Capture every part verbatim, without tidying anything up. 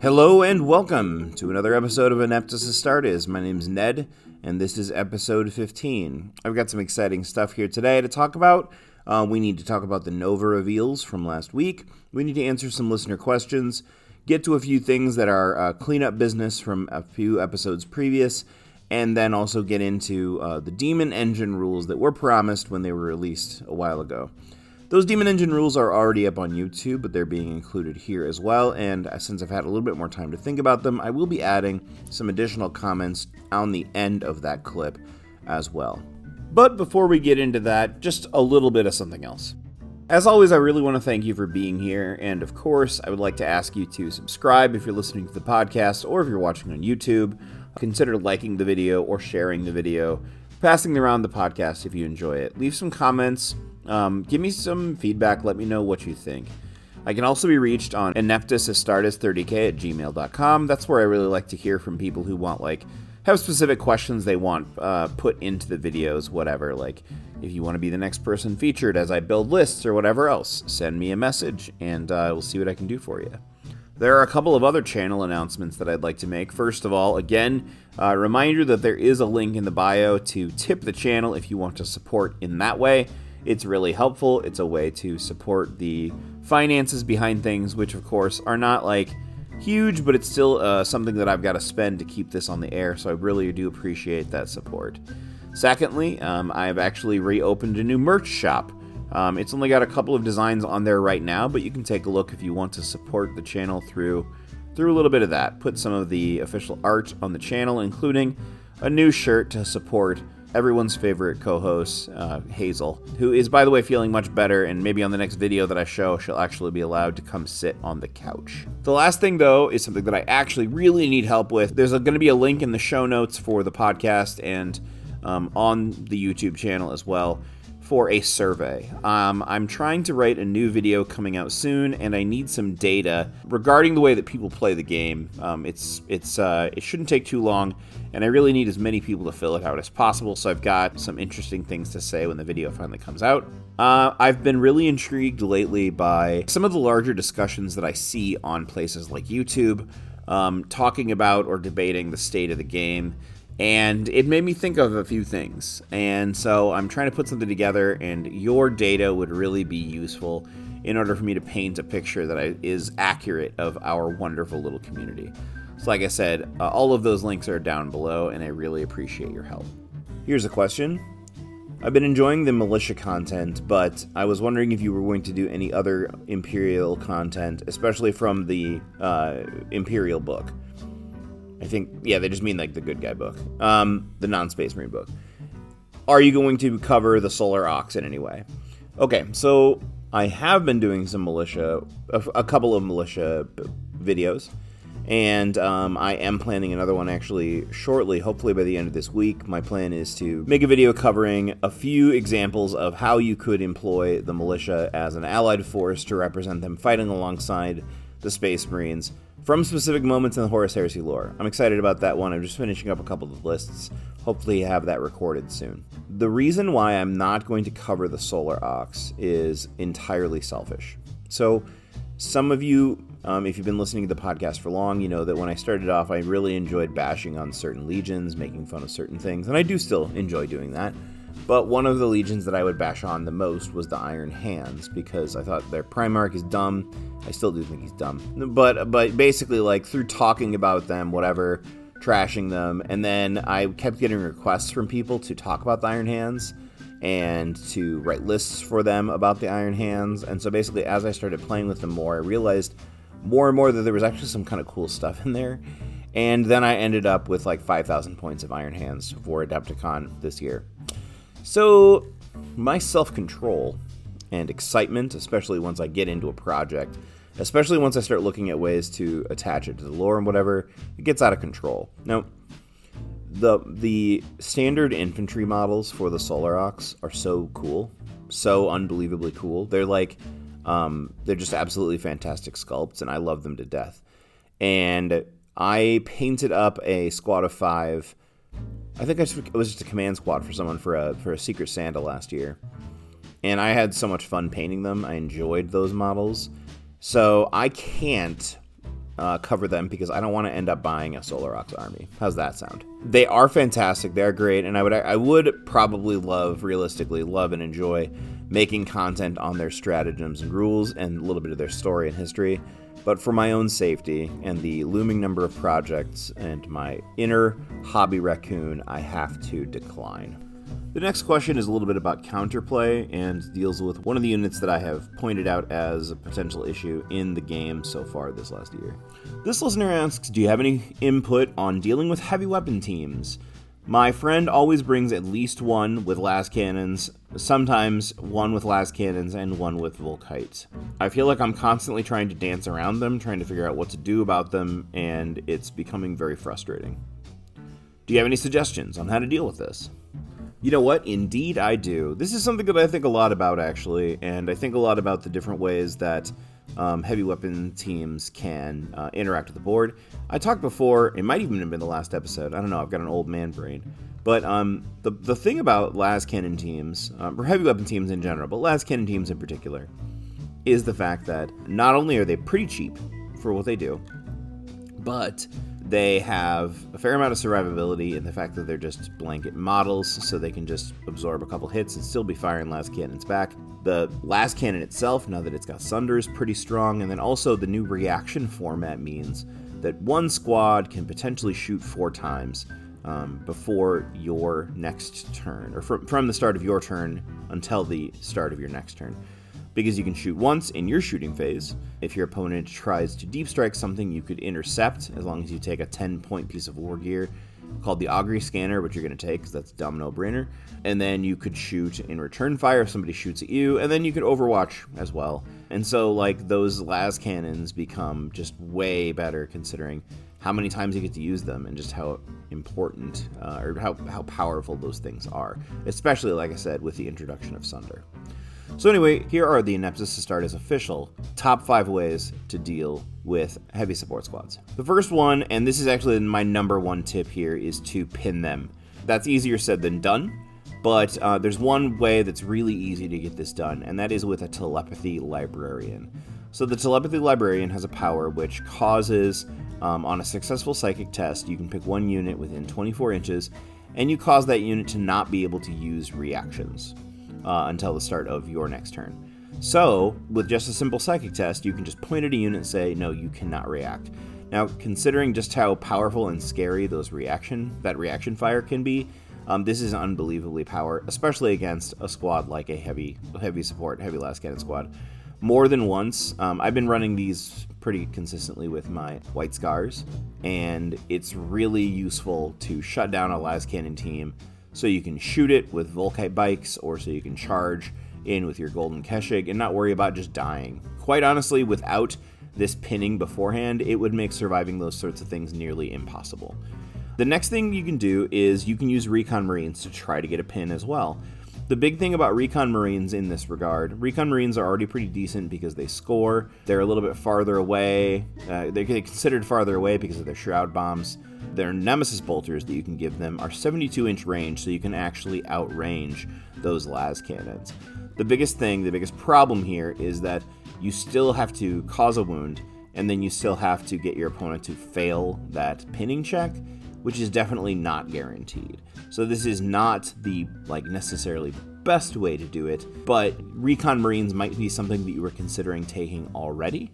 Hello and welcome to another episode of Ineptus Astartes. My name's Ned, and this is episode fifteen. I've got some exciting stuff here today to talk about. Uh, we need to talk about the Nova reveals from last week. We need to answer some listener questions, get to a few things that are uh, cleanup business from a few episodes previous, and then also get into uh, the Demon Engine rules that were promised when they were released a while ago. Those Demon Engine rules are already up on YouTube, but they're being included here as well, and since I've had a little bit more time to think about them, I will be adding some additional comments on the end of that clip as well. But before we get into that, just a little bit of something else. As always, I really want to thank you for being here, and of course, I would like to ask you to subscribe if you're listening to the podcast or if you're watching on YouTube. Consider liking the video or sharing the video, passing around the podcast if you enjoy it. Leave some comments. Um, give me some feedback, let me know what you think. I can also be reached on ineptus astartes thirty k at gmail dot com. That's where I really like to hear from people who want, like, have specific questions they want uh, put into the videos, whatever. Like, if you want to be the next person featured as I build lists or whatever else, send me a message and uh, we'll see what I can do for you. There are a couple of other channel announcements that I'd like to make. First of all, again, a uh, reminder that there is a link in the bio to tip the channel if you want to support in that way. It's really helpful. It's a way to support the finances behind things, which of course are not like huge, but it's still uh, something that I've got to spend to keep this on the air, so I really do appreciate that support. Secondly, um, I've actually reopened a new merch shop. Um, it's only got a couple of designs on there right now, but you can take a look if you want to support the channel through, through a little bit of that. Put some of the official art on the channel, including a new shirt to support everyone's favorite co-host, uh, Hazel, who is, by the way, feeling much better, and maybe on the next video that I show, she'll actually be allowed to come sit on the couch. The last thing, though, is something that I actually really need help with. There's going to be a link in the show notes for the podcast and um, on the YouTube channel as well for a survey. Um, I'm trying to write a new video coming out soon, and I need some data regarding the way that people play the game. Um, it's it's uh, it shouldn't take too long, and I really need as many people to fill it out as possible, so I've got some interesting things to say when the video finally comes out. Uh, I've been really intrigued lately by some of the larger discussions that I see on places like YouTube, um, talking about or debating the state of the game, and it made me think of a few things. And so I'm trying to put something together, and your data would really be useful in order for me to paint a picture that is accurate of our wonderful little community. So like I said, uh, all of those links are down below, and I really appreciate your help. Here's a question. I've been enjoying the militia content, but I was wondering if you were going to do any other Imperial content, especially from the uh, Imperial book. I think, yeah, they just mean like the good guy book, um, the non-Space Marine book. Are you going to cover the Solar Ox in any way? Okay, so I have been doing some militia, a, a couple of militia b- videos. And um, I am planning another one actually shortly, hopefully by the end of this week. My plan is to make a video covering a few examples of how you could employ the militia as an allied force to represent them fighting alongside the Space Marines from specific moments in the Horus Heresy lore. I'm excited about that one. I'm just finishing up a couple of lists. Hopefully have that recorded soon. The reason why I'm not going to cover the Solar Ox is entirely selfish. So some of you, um, if you've been listening to the podcast for long, you know that when I started off, I really enjoyed bashing on certain legions, making fun of certain things, and I do still enjoy doing that. But one of the legions that I would bash on the most was the Iron Hands, because I thought their Primarch is dumb. I still do think he's dumb. But but basically, like, through talking about them, whatever, trashing them, and then I kept getting requests from people to talk about the Iron Hands and to write lists for them about the Iron Hands. And so basically, as I started playing with them more, I realized more and more that there was actually some kind of cool stuff in there. And then I ended up with like five thousand points of Iron Hands for Adepticon this year. So my self-control and excitement, especially once I get into a project, especially once I start looking at ways to attach it to the lore and whatever, it gets out of control. Now, The the standard infantry models for the Solar Ox are so cool, so unbelievably cool. They're like, um, they're just absolutely fantastic sculpts, and I love them to death. And I painted up a squad of five. I think I just, it was just a command squad for someone for a for a Secret Santa last year, and I had so much fun painting them. I enjoyed those models, so I can't uh, cover them because I don't want to end up buying a Solorox army. How's that sound? They are fantastic. They're great, and I would I would probably love, realistically, love and enjoy making content on their stratagems and rules and a little bit of their story and history. But for my own safety and the looming number of projects and my inner hobby raccoon, I have to decline. The next question is a little bit about counterplay and deals with one of the units that I have pointed out as a potential issue in the game so far this last year. This listener asks, do you have any input on dealing with heavy weapon teams? My friend always brings at least one with las cannons, sometimes one with las cannons and one with Volkites. I feel like I'm constantly trying to dance around them, trying to figure out what to do about them, and it's becoming very frustrating. Do you have any suggestions on how to deal with this? You know what? Indeed I do. This is something that I think a lot about, actually, and I think a lot about the different ways that Um, heavy weapon teams can uh, interact with the board. I talked before, it might even have been the last episode, I don't know, I've got an old man brain, but um, the, the thing about las cannon teams, um, or heavy weapon teams in general, but las cannon teams in particular, is the fact that not only are they pretty cheap for what they do, but they have a fair amount of survivability in the fact that they're just blanket models, so they can just absorb a couple hits and still be firing las cannons back. The las cannon itself, now that it's got Sunder, is pretty strong, and then also the new reaction format means that one squad can potentially shoot four times um, before your next turn, or from, from the start of your turn until the start of your next turn. Because you can shoot once in your shooting phase. If your opponent tries to deep strike something, you could intercept as long as you take a ten point piece of war gear called the Augury Scanner, which you're going to take because that's a dumb no-brainer. And then you could shoot in return fire if somebody shoots at you, and then you could Overwatch as well. And so, like, those las cannons become just way better considering how many times you get to use them and just how important uh, or how, how powerful those things are, especially, like I said, with the introduction of Sunder. So anyway, here are the Ineptus Astartes official top five ways to deal with heavy support squads. The first one, and this is actually my number one tip here, is to pin them. That's easier said than done, but uh, there's one way that's really easy to get this done, and that is with a Telepathy Librarian. So the Telepathy Librarian has a power which causes, um, on a successful psychic test, you can pick one unit within twenty-four inches, and you cause that unit to not be able to use reactions. Uh, until the start of your next turn. So, with just a simple psychic test, you can just point at a unit and say, no, you cannot react. Now, considering just how powerful and scary those reaction, that reaction fire can be, um, this is unbelievably powerful, especially against a squad like a heavy heavy support, heavy last cannon squad. More than once, um, I've been running these pretty consistently with my White Scars, and it's really useful to shut down a last cannon team. So you can shoot it with Volkite Bikes, or so you can charge in with your Golden Keshig and not worry about just dying. Quite honestly, without this pinning beforehand, it would make surviving those sorts of things nearly impossible. The next thing you can do is you can use Recon Marines to try to get a pin as well. The big thing about Recon Marines in this regard, Recon Marines are already pretty decent because they score, they're a little bit farther away, uh, they're considered farther away because of their Shroud Bombs. Their Nemesis Bolters that you can give them are seventy-two inch range, so you can actually outrange those las cannons. The biggest thing, the biggest problem here is that you still have to cause a wound, and then you still have to get your opponent to fail that pinning check, which is definitely not guaranteed. So this is not the, like, necessarily best way to do it, but Recon Marines might be something that you were considering taking already.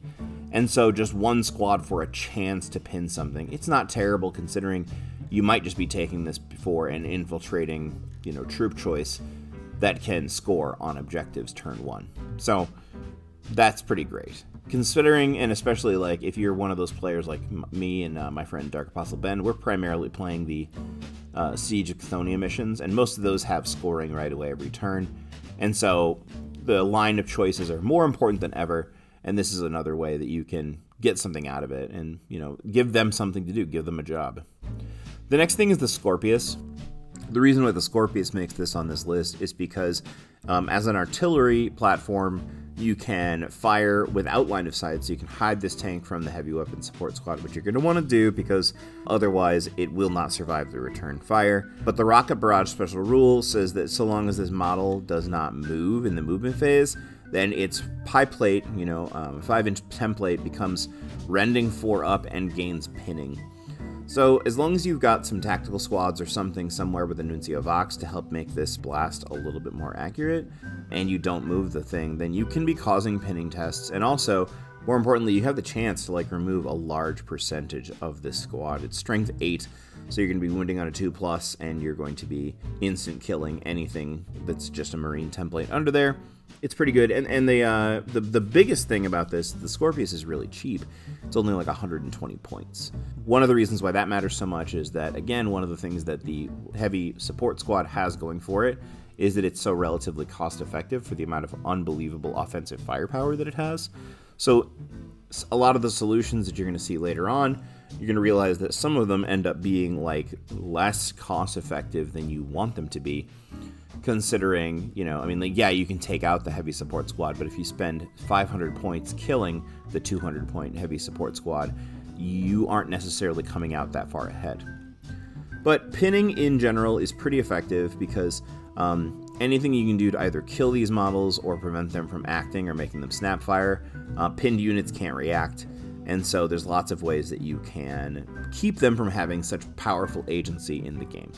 And so just one squad for a chance to pin something, it's not terrible considering you might just be taking this before and infiltrating, you know, troop choice that can score on objectives turn one. So that's pretty great. Considering, and especially, like, if you're one of those players like m- me and uh, my friend Dark Apostle Ben, we're primarily playing the uh, Siege of Chthonium missions, and most of those have scoring right away every turn. And so the line of choices are more important than ever, and this is another way that you can get something out of it and, you know, give them something to do, give them a job. The next thing is the Scorpius. The reason why the Scorpius makes this on this list is because um, as an artillery platform, you can fire without line of sight, so you can hide this tank from the heavy weapon support squad, which you're going to want to do because otherwise it will not survive the return fire. But the Rocket Barrage special rule says that so long as this model does not move in the movement phase, Then its pie plate, you know, um, five-inch template becomes rending four up and gains pinning. So as long as you've got some tactical squads or something somewhere with a Nuncio Vox to help make this blast a little bit more accurate, and you don't move the thing, then you can be causing pinning tests. And also, more importantly, you have the chance to like remove a large percentage of this squad. It's strength eight, so you're going to be wounding on a two plus, and you're going to be instant killing anything that's just a Marine template under there. It's pretty good, and and the, uh, the the biggest thing about this, the Scorpius is really cheap. It's only like one hundred twenty points. One of the reasons why that matters so much is that, again, one of the things that the heavy support squad has going for it is that it's so relatively cost-effective for the amount of unbelievable offensive firepower that it has. So a lot of the solutions that you're going to see later on, you're going to realize that some of them end up being like less cost-effective than you want them to be. Considering, you know, I mean, like, yeah, you can take out the heavy support squad, but if you spend five hundred points killing the two hundred point heavy support squad, you aren't necessarily coming out that far ahead. But pinning in general is pretty effective because um, anything you can do to either kill these models or prevent them from acting or making them snap fire, uh, pinned units can't react. And so there's lots of ways that you can keep them from having such powerful agency in the game.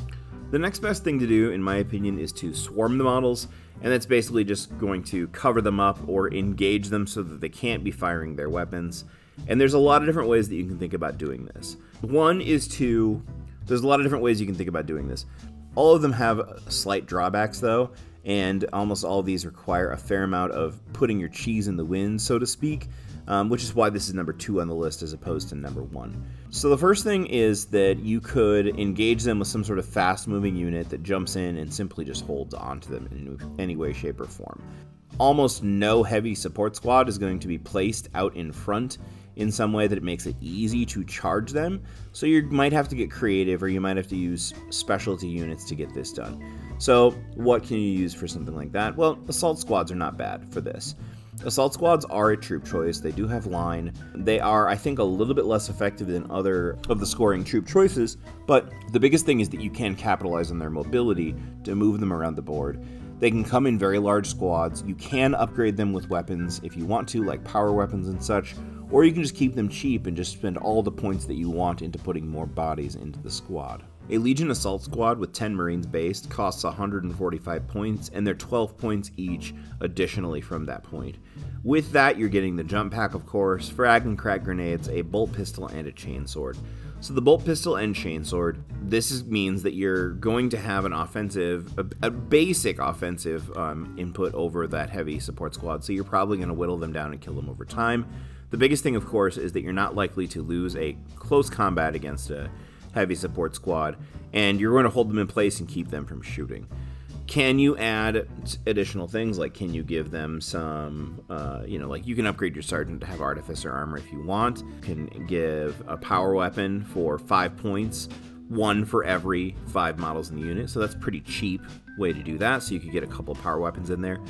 The next best thing to do, in my opinion, is to swarm the models, and that's basically just going to cover them up or engage them so that they can't be firing their weapons. And there's a lot of different ways that you can think about doing this. One is to... There's a lot of different ways you can think about doing this. All of them have slight drawbacks, though, and almost all of these require a fair amount of putting your cheese in the wind, so to speak, um, which is why this is number two on the list as opposed to number one. So the first thing is that you could engage them with some sort of fast-moving unit that jumps in and simply just holds onto them in any way, shape, or form. Almost no heavy support squad is going to be placed out in front in some way that it makes it easy to charge them, so you might have to get creative or you might have to use specialty units to get this done. So what can you use for something like that? Well, assault squads are not bad for this. Assault squads are a troop choice. They do have line. They are, I think, a little bit less effective than other of the scoring troop choices, but the biggest thing is that you can capitalize on their mobility to move them around the board. They can come in very large squads. You can upgrade them with weapons if you want to, like power weapons and such, or you can just keep them cheap and just spend all the points that you want into putting more bodies into the squad. A Legion Assault Squad with ten Marines based costs one hundred forty-five points, and they're twelve points each additionally from that point. With that, you're getting the jump pack, of course, frag and crack grenades, a bolt pistol, and a chainsword. So the bolt pistol and chainsword, this is, means that you're going to have an offensive, a, a basic offensive um, input over that heavy support squad, so you're probably going to whittle them down and kill them over time. The biggest thing, of course, is that you're not likely to lose a close combat against a heavy support squad, and you're going to hold them in place and keep them from shooting. Can you add additional things? Like, can you give them some, uh, you know, like you can upgrade your sergeant to have artificer armor if you want. You can give a power weapon for five points, one for every five models in the unit. So that's a pretty cheap way to do that. So you could get a couple of power weapons in there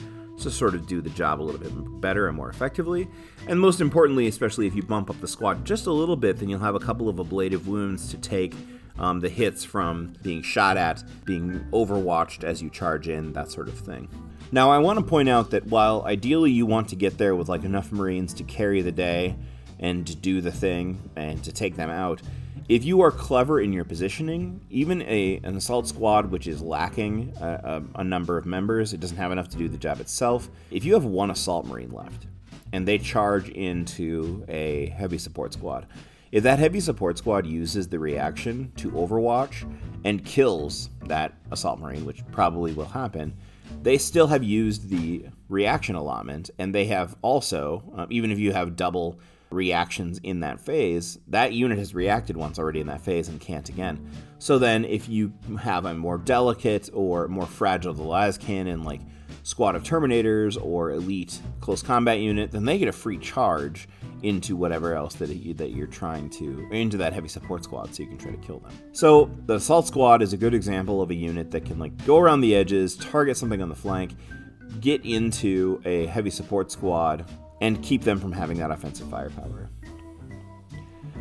to sort of do the job a little bit better and more effectively. And most importantly, especially if you bump up the squad just a little bit, then you'll have a couple of ablative wounds to take um, the hits from being shot at, being overwatched as you charge in, that sort of thing. Now, I want to point out that while ideally you want to get there with like enough Marines to carry the day and to do the thing and to take them out, if you are clever in your positioning, even a, an assault squad which is lacking a, a, a number of members, it doesn't have enough to do the job itself, if you have one assault Marine left and they charge into a heavy support squad, if that heavy support squad uses the reaction to overwatch and kills that assault Marine, which probably will happen, they still have used the reaction allotment, and they have also, um, even if you have double reactions in that phase, that unit has reacted once already in that phase and can't again. So then if you have a more delicate or more fragile the last cannon, like squad of Terminators or elite close combat unit, then they get a free charge into whatever else that that you're trying to, into that heavy support squad, so you can try to kill them. So the assault squad is a good example of a unit that can like go around the edges, target something on the flank, get into a heavy support squad, and keep them from having that offensive firepower.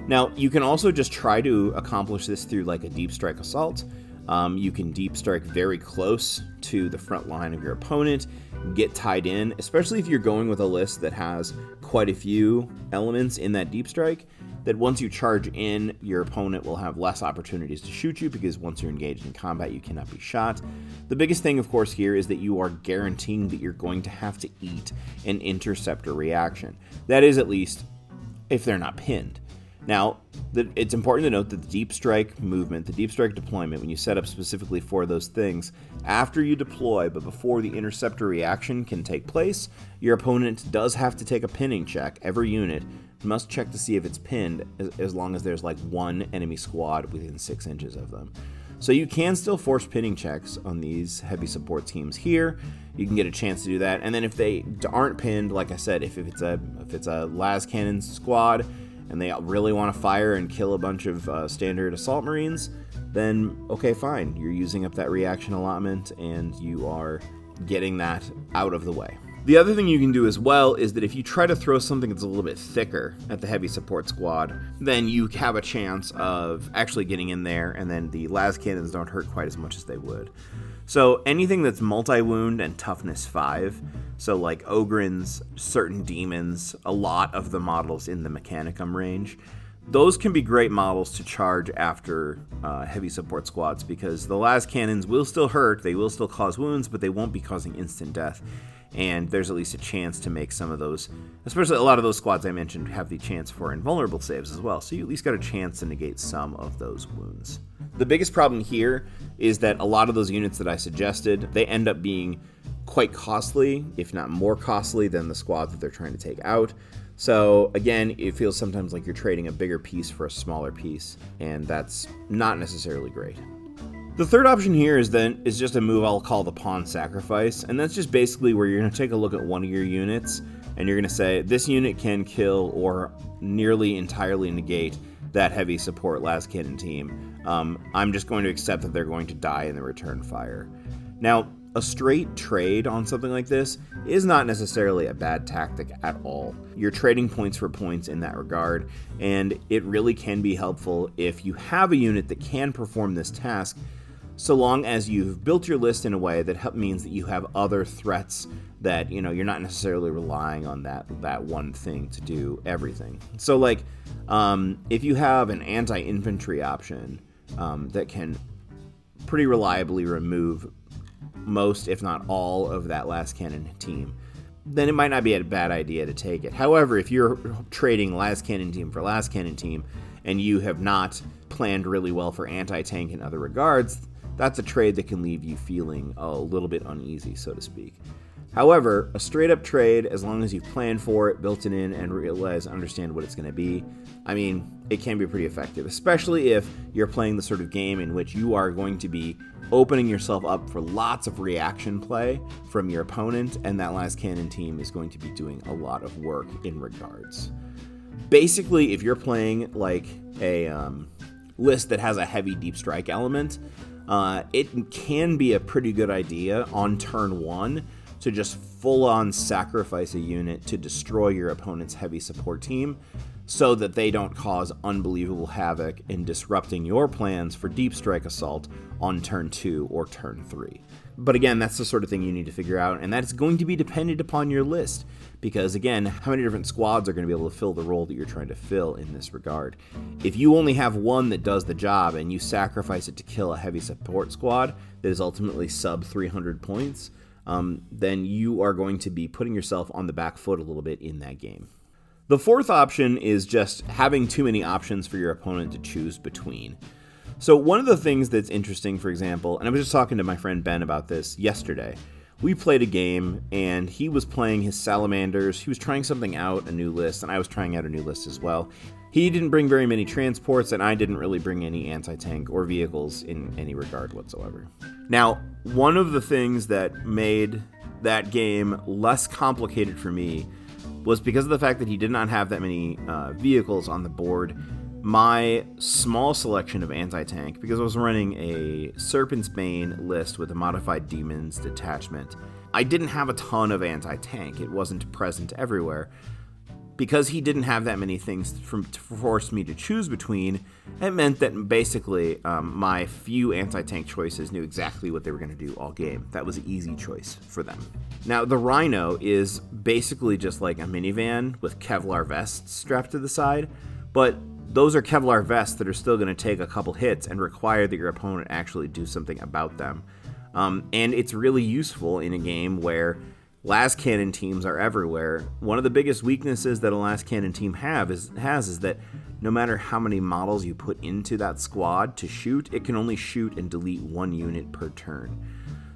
Now, you can also just try to accomplish this through like a deep strike assault. Um, you can deep strike very close to the front line of your opponent. get tied in, especially if you're going with a list that has quite a few elements in that deep strike, that once you charge in, your opponent will have less opportunities to shoot you because once you're engaged in combat, you cannot be shot. The biggest thing, of course, here is that you are guaranteeing that you're going to have to eat an interceptor reaction. That is, at least if they're not pinned. Now, the, it's important to note that the deep strike movement, the deep strike deployment, when you set up specifically for those things, after you deploy but before the interceptor reaction can take place, your opponent does have to take a pinning check. Every unit must check to see if it's pinned, as, as long as there's like one enemy squad within six inches of them. So you can still force pinning checks on these heavy support teams here. You can get a chance to do that, and then if they aren't pinned, like I said, if, if it's a if it's a las cannon squad and they really want to fire and kill a bunch of uh, standard assault marines, then okay, fine. You're using up that reaction allotment and you are getting that out of the way. The other thing you can do as well is that if you try to throw something that's a little bit thicker at the heavy support squad, then you have a chance of actually getting in there, and then the las cannons don't hurt quite as much as they would. So anything that's multi-wound and toughness five, so like Ogrins, certain demons, a lot of the models in the Mechanicum range, those can be great models to charge after uh, heavy support squads, because the las cannons will still hurt, they will still cause wounds, but they won't be causing instant death. And there's at least a chance to make some of those, especially a lot of those squads I mentioned have the chance for invulnerable saves as well, so you at least got a chance to negate some of those wounds. The biggest problem here is that a lot of those units that I suggested, they end up being quite costly, if not more costly than the squad that they're trying to take out. So again, it feels sometimes like you're trading a bigger piece for a smaller piece, and that's not necessarily great. The third option here is then is just a move I'll call the Pawn Sacrifice, and that's just basically where you're going to take a look at one of your units, and you're going to say, this unit can kill or nearly entirely negate that heavy support las cannon team. Um, I'm just going to accept that they're going to die in the return fire. Now, a straight trade on something like this is not necessarily a bad tactic at all. You're trading points for points in that regard, and it really can be helpful if you have a unit that can perform this task, so long as you've built your list in a way that means that you have other threats that, you know, you're not necessarily relying on that that one thing to do everything. So, like, um, if you have an anti-infantry option um, that can pretty reliably remove most, if not all, of that las cannon team, then it might not be a bad idea to take it. However, if you're trading las cannon team for las cannon team and you have not planned really well for anti-tank in other regards, that's a trade that can leave you feeling a little bit uneasy, so to speak. However, a straight-up trade, as long as you've planned for it, built it in, and realize, understand what it's going to be, I mean, it can be pretty effective, especially if you're playing the sort of game in which you are going to be opening yourself up for lots of reaction play from your opponent, and that last cannon team is going to be doing a lot of work in regards. Basically, if you're playing like a um, list that has a heavy deep strike element, Uh, it can be a pretty good idea on turn one to just full-on sacrifice a unit to destroy your opponent's heavy support team so that they don't cause unbelievable havoc in disrupting your plans for deep strike assault on turn two or turn three. But again, that's the sort of thing you need to figure out, and that's going to be dependent upon your list, because again, how many different squads are going to be able to fill the role that you're trying to fill in this regard. If you only have one that does the job and you sacrifice it to kill a heavy support squad that is ultimately sub three hundred points, um, then you are going to be putting yourself on the back foot a little bit in that game. The fourth option is just having too many options for your opponent to choose between. So one of the things that's interesting, for example, and I was just talking to my friend Ben about this yesterday, we played a game and he was playing his Salamanders, he was trying something out, a new list, and I was trying out a new list as well. He didn't bring very many transports and I didn't really bring any anti-tank or vehicles in any regard whatsoever. Now, one of the things that made that game less complicated for me was because of the fact that he did not have that many uh, vehicles on the board. My small selection of anti-tank, because I was running a Serpent's Bane list with a modified Demons detachment, I didn't have a ton of anti-tank. It wasn't present everywhere. because he didn't have that many things from, to force me to choose between, it meant that basically um, my few anti-tank choices knew exactly what they were going to do all game. That was an easy choice for them. Now, the Rhino is basically just like a minivan with Kevlar vests strapped to the side, but those are Kevlar vests that are still going to take a couple hits and require that your opponent actually do something about them. Um, and it's really useful in a game where Las Cannon teams are everywhere. One of the biggest weaknesses that a Las Cannon team have is has is that no matter how many models you put into that squad to shoot, it can only shoot and delete one unit per turn.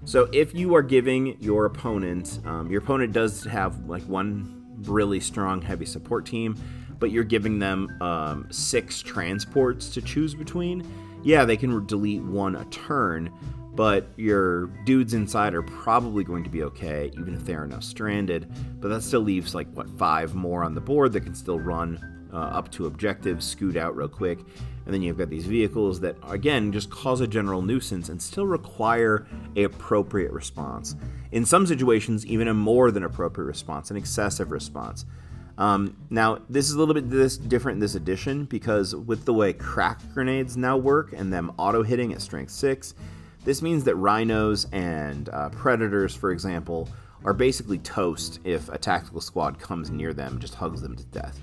So if you are giving your opponent, um, your opponent does have like one really strong heavy support team, but you're giving them um, six transports to choose between, yeah, they can delete one a turn, but your dudes inside are probably going to be okay, even if they are now stranded. But that still leaves, like, what, five more on the board that can still run uh, up to objectives, scoot out real quick. And then you've got these vehicles that, again, just cause a general nuisance and still require an appropriate response. In some situations, even a more than appropriate response, an excessive response. Um, now, this is a little bit this different in this edition, because with the way crack grenades now work and them auto-hitting at strength six, this means that Rhinos and uh, Predators, for example, are basically toast if a tactical squad comes near them, just hugs them to death.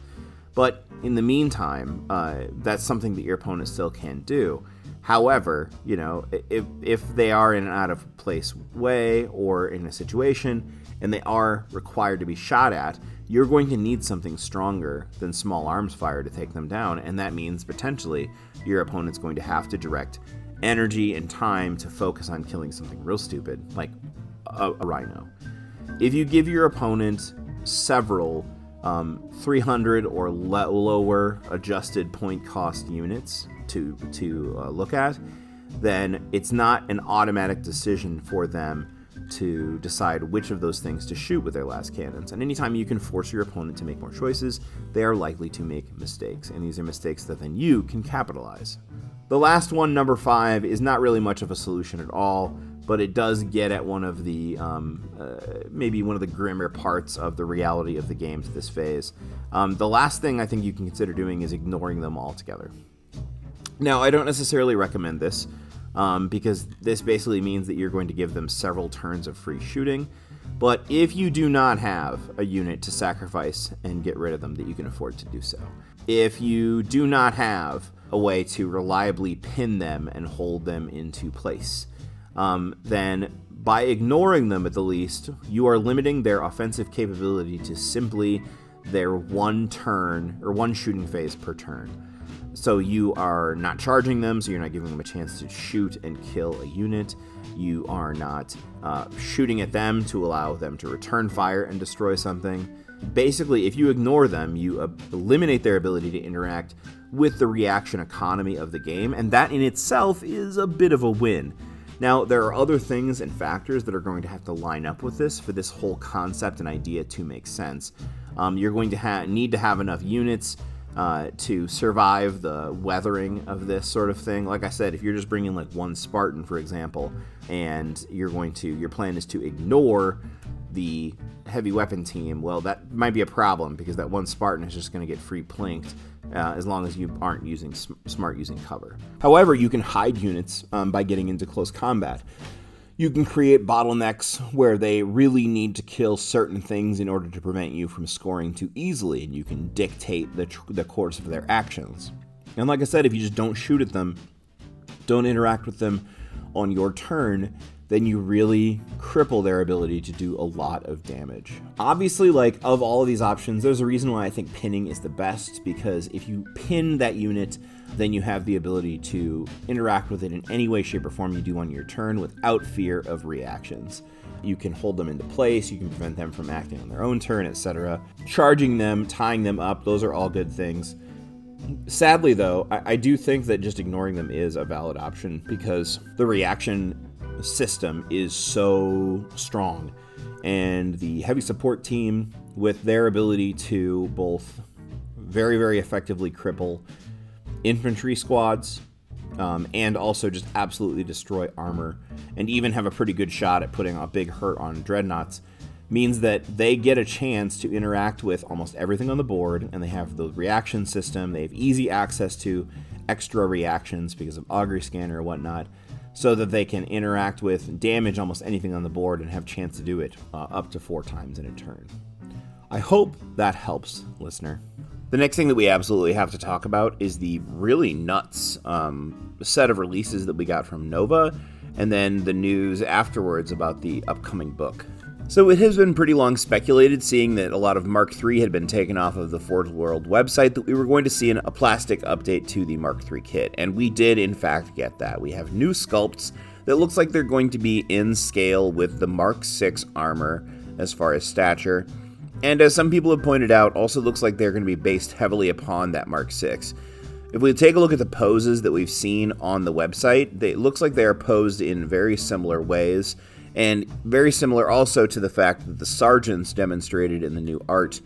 But in the meantime, uh, that's something that your opponent still can do. However, you know, if, if they are in an out-of-place way or in a situation and they are required to be shot at, you're going to need something stronger than small arms fire to take them down, and that means potentially your opponent's going to have to direct energy and time to focus on killing something real stupid, like a, a Rhino. If you give your opponent several um, three hundred or le- lower adjusted point cost units to, to uh, look at, then it's not an automatic decision for them to decide which of those things to shoot with their last cannons. And anytime you can force your opponent to make more choices, they are likely to make mistakes, and these are mistakes that then you can capitalize. The last one, number five, is not really much of a solution at all, but it does get at one of the, um, uh, maybe one of the grimmer parts of the reality of the game to this phase. Um, the last thing I think you can consider doing is ignoring them altogether. Now, I don't necessarily recommend this, um, because this basically means that you're going to give them several turns of free shooting, but if you do not have a unit to sacrifice and get rid of them, that you can afford to do so. If you do not have a way to reliably pin them and hold them into place, um, then by ignoring them at the least, you are limiting their offensive capability to simply their one turn or one shooting phase per turn. So you are not charging them, so you're not giving them a chance to shoot and kill a unit. You are not uh, shooting at them to allow them to return fire and destroy something. Basically, if you ignore them, you eliminate their ability to interact with the reaction economy of the game, and that in itself is a bit of a win. Now, there are other things and factors that are going to have to line up with this for this whole concept and idea to make sense. Um, you're going to ha- need to have enough units uh, to survive the weathering of this sort of thing. Like I said, if you're just bringing like one Spartan, for example, and you're going to your plan is to ignore the heavy weapon team, well, that might be a problem because that one Spartan is just going to get free plinked uh, as long as you aren't using sm- smart using cover. However, you can hide units um, by getting into close combat. You can create bottlenecks where they really need to kill certain things in order to prevent you from scoring too easily, and you can dictate the, tr- the course of their actions. And like I said, if you just don't shoot at them, don't interact with them on your turn, then you really cripple their ability to do a lot of damage. Obviously, like, of all of these options, there's a reason why I think pinning is the best, because if you pin that unit, then you have the ability to interact with it in any way, shape, or form you do on your turn without fear of reactions. You can hold them into place, you can prevent them from acting on their own turn, et cetera. Charging them, tying them up, those are all good things. Sadly, though, I, I do think that just ignoring them is a valid option, because the reaction system is so strong, and the heavy support team, with their ability to both very very effectively cripple infantry squads um, and also just absolutely destroy armor, and even have a pretty good shot at putting a big hurt on dreadnoughts, means that they get a chance to interact with almost everything on the board, and they have the reaction system, they have easy access to extra reactions because of Augury Scanner or whatnot, so that they can interact with, damage almost anything on the board and have chance to do it uh, up to four times in a turn. I hope that helps, listener. The next thing that we absolutely have to talk about is the really nuts um, set of releases that we got from Nova, and then the news afterwards about the upcoming book. So it has been pretty long speculated, seeing that a lot of Mark three had been taken off of the Forge World website, that we were going to see an, a plastic update to the Mark three kit, and we did in fact get that. We have new sculpts that looks like they're going to be in scale with the Mark six armor as far as stature, and as some people have pointed out, also looks like they're going to be based heavily upon that Mark six. If we take a look at the poses that we've seen on the website, they, it looks like they are posed in very similar ways, and very similar also to the fact that the sergeants demonstrated in the new art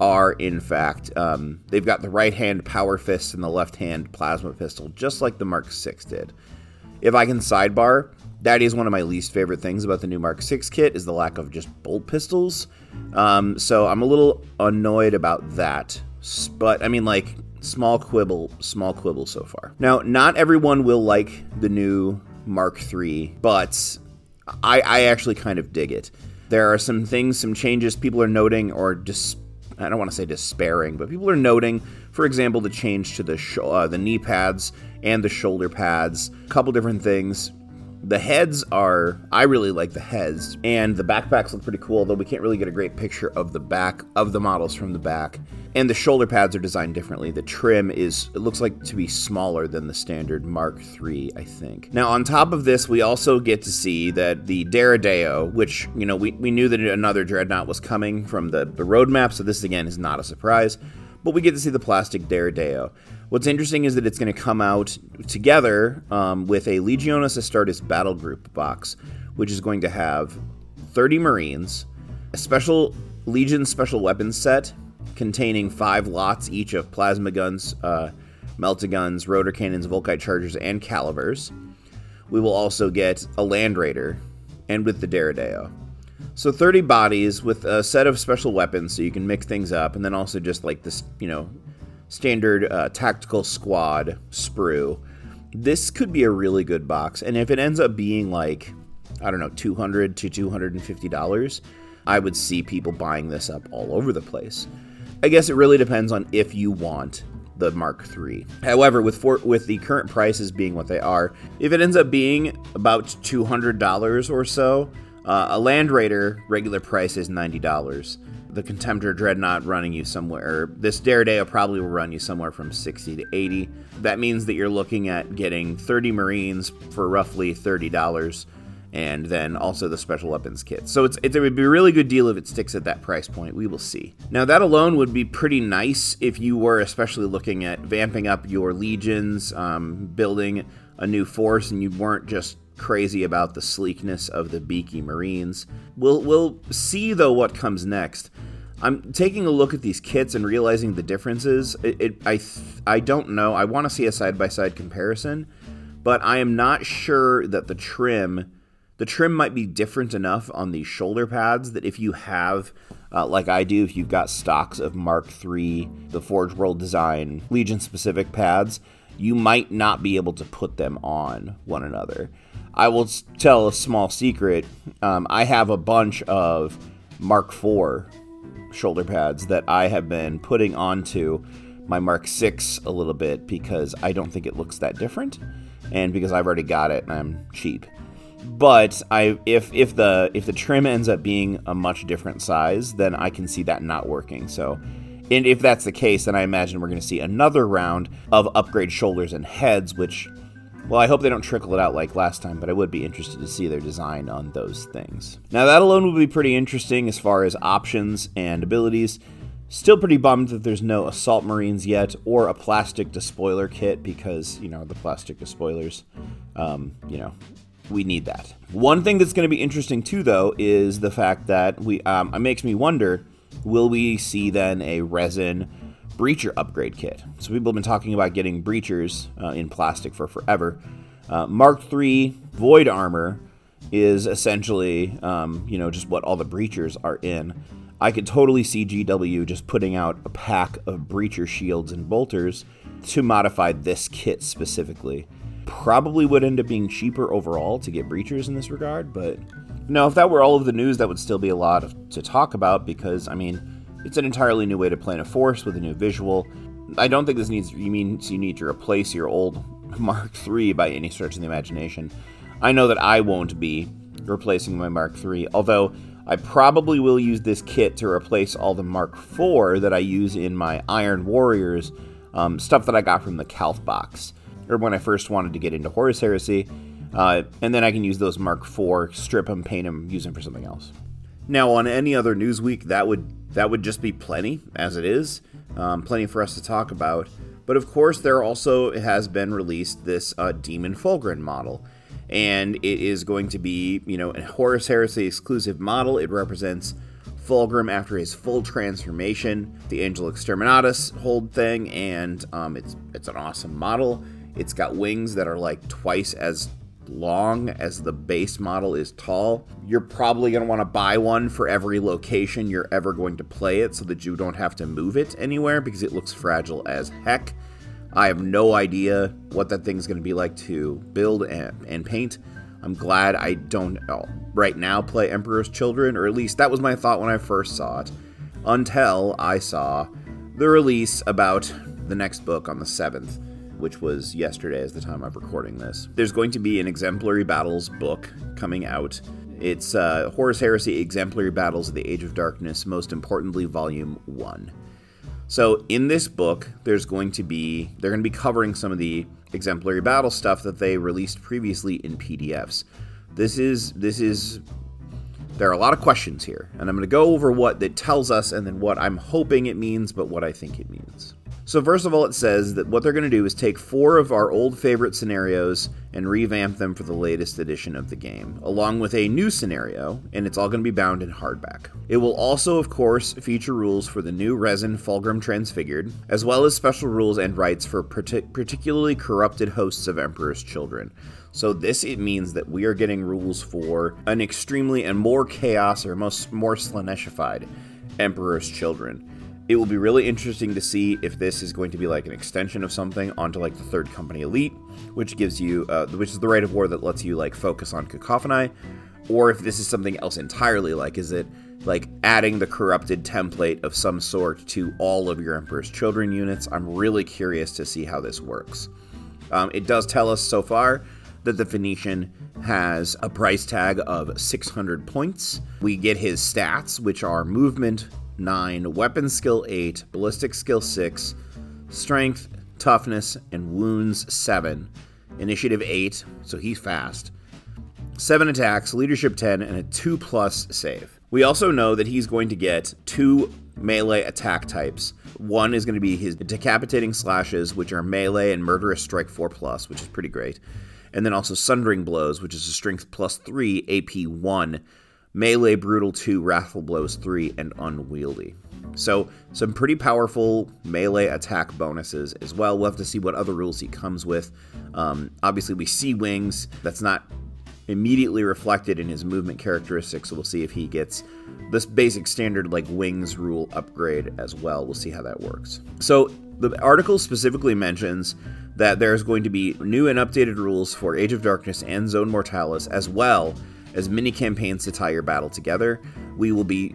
are, in fact, um, they've got the right-hand power fist and the left-hand plasma pistol, just like the Mark six did. If I can sidebar, that is one of my least favorite things about the new Mark six kit, is the lack of just bolt pistols. Um, so I'm a little annoyed about that. But, I mean, like, small quibble, small quibble so far. Now, not everyone will like the new Mark three, but I, I actually kind of dig it. There are some things, some changes people are noting, or dis- I don't want to say despairing, but people are noting, for example, the change to the sh- uh, the knee pads and the shoulder pads, a couple different things. The heads are, I really like the heads, and the backpacks look pretty cool, although we can't really get a great picture of the back, of the models from the back. And the shoulder pads are designed differently. The trim is, it looks like to be smaller than the standard Mark three, I think. Now, on top of this, we also get to see that the Deredeo, which, you know, we, we knew that another Dreadnought was coming from the, the roadmap, so this, again, is not a surprise. But we get to see the plastic Deredeo. What's interesting is that it's going to come out together um, with a Legionus Astartes Battle Group box, which is going to have thirty Marines, a special Legion special weapons set containing five lots each of plasma guns, uh, melta guns, rotor cannons, Volkite chargers, and calibers. We will also get a Land Raider, and with the Deredeo. So thirty bodies with a set of special weapons, so you can mix things up, and then also just like this, you know, standard uh, tactical squad sprue. This could be a really good box, and if it ends up being like, I don't know, two hundred dollars to two hundred fifty dollars, I would see people buying this up all over the place. I guess it really depends on if you want the Mark three. However, with for, with the current prices being what they are, if it ends up being about two hundred dollars or so, Uh, a Land Raider, regular price is ninety dollars. The Contemptor Dreadnought running you somewhere, or this Deredeo probably will run you somewhere from sixty to eighty. That means that you're looking at getting thirty Marines for roughly thirty dollars, and then also the special weapons kit. So it's, it, it would be a really good deal if it sticks at that price point. We will see. Now, that alone would be pretty nice if you were especially looking at vamping up your legions, um, building a new force, and you weren't just crazy about the sleekness of the beaky Marines. We'll we'll see, though, what comes next. I'm taking a look at these kits and realizing the differences. It, it, I th- I don't know. I want to see a side-by-side comparison, but I am not sure that the trim, the trim might be different enough on these shoulder pads that if you have, uh, like I do, if you've got stocks of Mark three, the Forge World design, Legion-specific pads, you might not be able to put them on one another. I will tell a small secret. Um, I have a bunch of Mark four shoulder pads that I have been putting onto my Mark six a little bit because I don't think it looks that different, and because I've already got it and I'm cheap. But I, if if the if the trim ends up being a much different size, then I can see that not working. So, and if that's the case, then I imagine we're going to see another round of upgrade shoulders and heads, which, well, I hope they don't trickle it out like last time, but I would be interested to see their design on those things. Now, that alone would be pretty interesting as far as options and abilities. Still pretty bummed that there's no Assault Marines yet, or a plastic despoiler kit, because, you know, the plastic despoilers, um, you know, we need that. One thing that's going to be interesting, too, though, is the fact that we, um, it makes me wonder, will we see then a resin Breacher upgrade kit? So people have been talking about getting Breachers uh, in plastic for forever. Uh, Mark three Void Armor is essentially, um, you know, just what all the Breachers are in. I could totally see G W just putting out a pack of Breacher shields and bolters to modify this kit specifically. Probably would end up being cheaper overall to get Breachers in this regard, but no, if that were all of the news, that would still be a lot of, to talk about because, I mean, it's an entirely new way to plan a force with a new visual. I don't think this needs, you mean you need to replace your old Mark three by any stretch of the imagination. I know that I won't be replacing my Mark three, although I probably will use this kit to replace all the Mark four that I use in my Iron Warriors, um, stuff that I got from the Kalth box, or when I first wanted to get into Horus Heresy, uh, and then I can use those Mark four, strip them, paint them, use them for something else. Now, on any other news week, that would, that would just be plenty, as it is, um, plenty for us to talk about, but of course there also has been released this uh, Demon Fulgrin model, and it is going to be, you know, a Horus Heresy exclusive model. It represents Fulgrim after his full transformation, the Angel Exterminatus hold thing, and um, it's it's an awesome model. It's got wings that are like twice as long as the base model is tall. You're probably going to want to buy one for every location you're ever going to play it so that you don't have to move it anywhere because it looks fragile as heck. I have no idea what that thing's going to be like to build and, and paint. I'm glad I don't oh, right now play Emperor's Children, or at least that was my thought when I first saw it, until I saw the release about the next book on the seventh, which was yesterday as the time of recording this. There's going to be an Exemplary Battles book coming out. It's uh, Horus Heresy Exemplary Battles of the Age of Darkness, most importantly, Volume one. So in this book, there's going to be, they're going to be covering some of the exemplary battle stuff that they released previously in P D Fs. This is, this is, there are a lot of questions here, and I'm going to go over what that tells us and then what I'm hoping it means, but what I think it means. So first of all, it says that what they're going to do is take four of our old favorite scenarios and revamp them for the latest edition of the game, along with a new scenario, and it's all going to be bound in hardback. It will also, of course, feature rules for the new resin Fulgrim Transfigured, as well as special rules and rights for partic- particularly corrupted hosts of Emperor's Children. So this, it means that we are getting rules for an extremely and more chaos or most, more Slaneshified Emperor's Children. It will be really interesting to see if this is going to be like an extension of something onto like the Third Company Elite, which gives you, uh, which is the Rite of War that lets you like focus on Cacophony, or if this is something else entirely. Like, is it like adding the corrupted template of some sort to all of your Emperor's Children units? I'm really curious to see how this works. Um, it does tell us so far that the Phoenician has a price tag of six hundred points. We get his stats, which are movement nine, weapon skill eight, ballistic skill six, strength, toughness, and wounds seven, initiative eight, so he's fast, seven attacks, leadership ten, and a two plus save. We also know that he's going to get two melee attack types. One is going to be his decapitating slashes, which are melee and murderous strike four plus, which is pretty great, and then also sundering blows, which is a strength plus three, A P one, melee brutal two, wrathful blows three, and unwieldy. So some pretty powerful melee attack bonuses as well. We'll have to see what other rules he comes with. Um, obviously we see wings. That's not immediately reflected in his movement characteristics, so we'll see if he gets this basic standard like wings rule upgrade as well. We'll see how that works. So the article specifically mentions that there's going to be new and updated rules for Age of Darkness and Zone Mortalis, as well as mini campaigns to tie your battle together. We will be,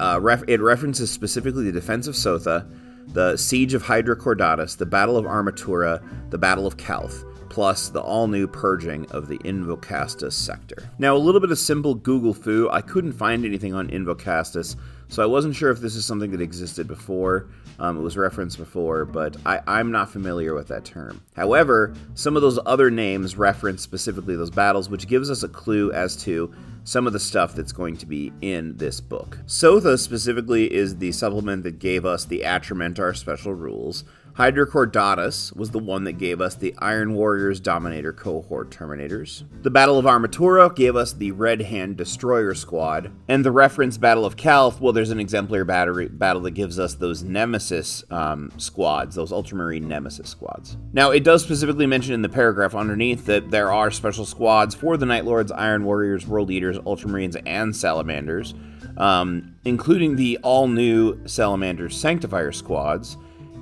uh, ref- it references specifically the defense of Sotha, the siege of Hydra Cordatus, the battle of Armatura, the battle of Kalth, plus the all-new purging of the Invocastus sector. Now, a little bit of simple Google foo. I couldn't find anything on Invocastus, so I wasn't sure if this is something that existed before. Um, it was referenced before, but I, I'm not familiar with that term. However, some of those other names reference specifically those battles, which gives us a clue as to some of the stuff that's going to be in this book. Sotha specifically is the supplement that gave us the Atramentar special rules. Hydrocordatus was the one that gave us the Iron Warriors Dominator Cohort Terminators. The Battle of Armatura gave us the Red Hand Destroyer Squad. And the reference Battle of Kalth, well, there's an exemplar battery battle that gives us those Nemesis um, squads, those Ultramarine Nemesis squads. Now, it does specifically mention in the paragraph underneath that there are special squads for the Night Lords, Iron Warriors, World Eaters, Ultramarines, and Salamanders, um, including the all-new Salamander Sanctifier squads,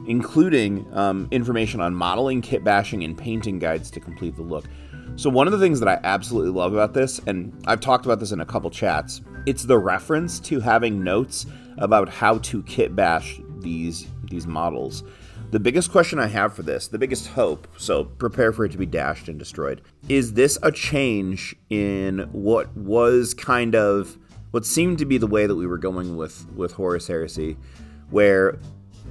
including um, information on modeling, kit bashing, and painting guides to complete the look. So one of the things that I absolutely love about this, and I've talked about this in a couple chats, it's the reference to having notes about how to kit bash these, these models. The biggest question I have for this, the biggest hope, so prepare for it to be dashed and destroyed, is this a change in what was kind of, what seemed to be the way that we were going with, with Horus Heresy, where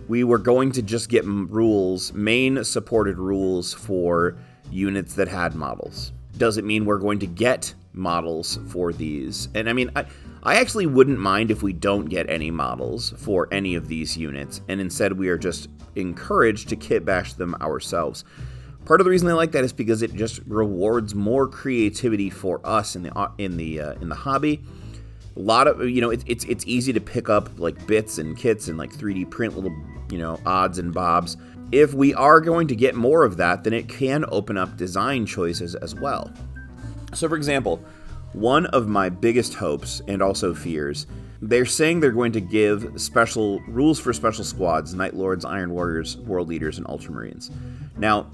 we were going to just get rules, main supported rules for units that had models. Does it mean we're going to get models for these? And I mean, I, I actually wouldn't mind if we don't get any models for any of these units, and instead we are just encouraged to kit bash them ourselves. Part of the reason I like that is because it just rewards more creativity for us in the in the uh, in the hobby. A lot of, you know, it, it's it's easy to pick up, like, bits and kits and, like, three D print little, you know, odds and bobs. If we are going to get more of that, then it can open up design choices as well. So, for example, one of my biggest hopes and also fears, they're saying they're going to give special rules for special squads, Night Lords, Iron Warriors, World Eaters, and Ultramarines. Now,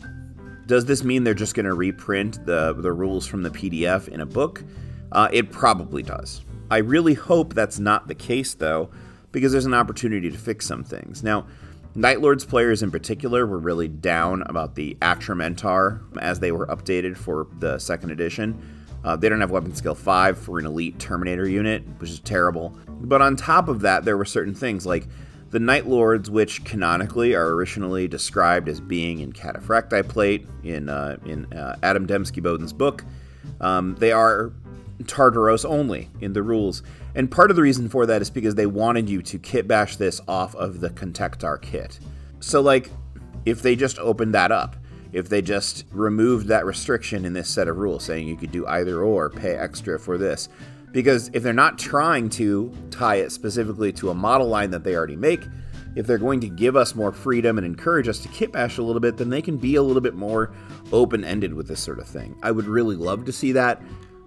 does this mean they're just going to reprint the, the rules from the P D F in a book? Uh, it probably does. I really hope that's not the case, though, because there's an opportunity to fix some things. Now, Night Lords players in particular were really down about the Atramentar as they were updated for the second edition. Uh, they don't have weapon skill five for an elite Terminator unit, which is terrible. But on top of that, there were certain things like the Night Lords, which canonically are originally described as being in Cataphracti Plate in uh, in uh, Adam Dembski-Bowden's book. Um, they are Tartaros only in the rules, and part of the reason for that is because they wanted you to kit bash this off of the Contemptor kit. So, like, if they just opened that up, if they just removed that restriction in this set of rules saying you could do either or, pay extra for this, because if they're not trying to tie it specifically to a model line that they already make, if they're going to give us more freedom and encourage us to kit bash a little bit, then they can be a little bit more open-ended with this sort of thing. I would really love to see that.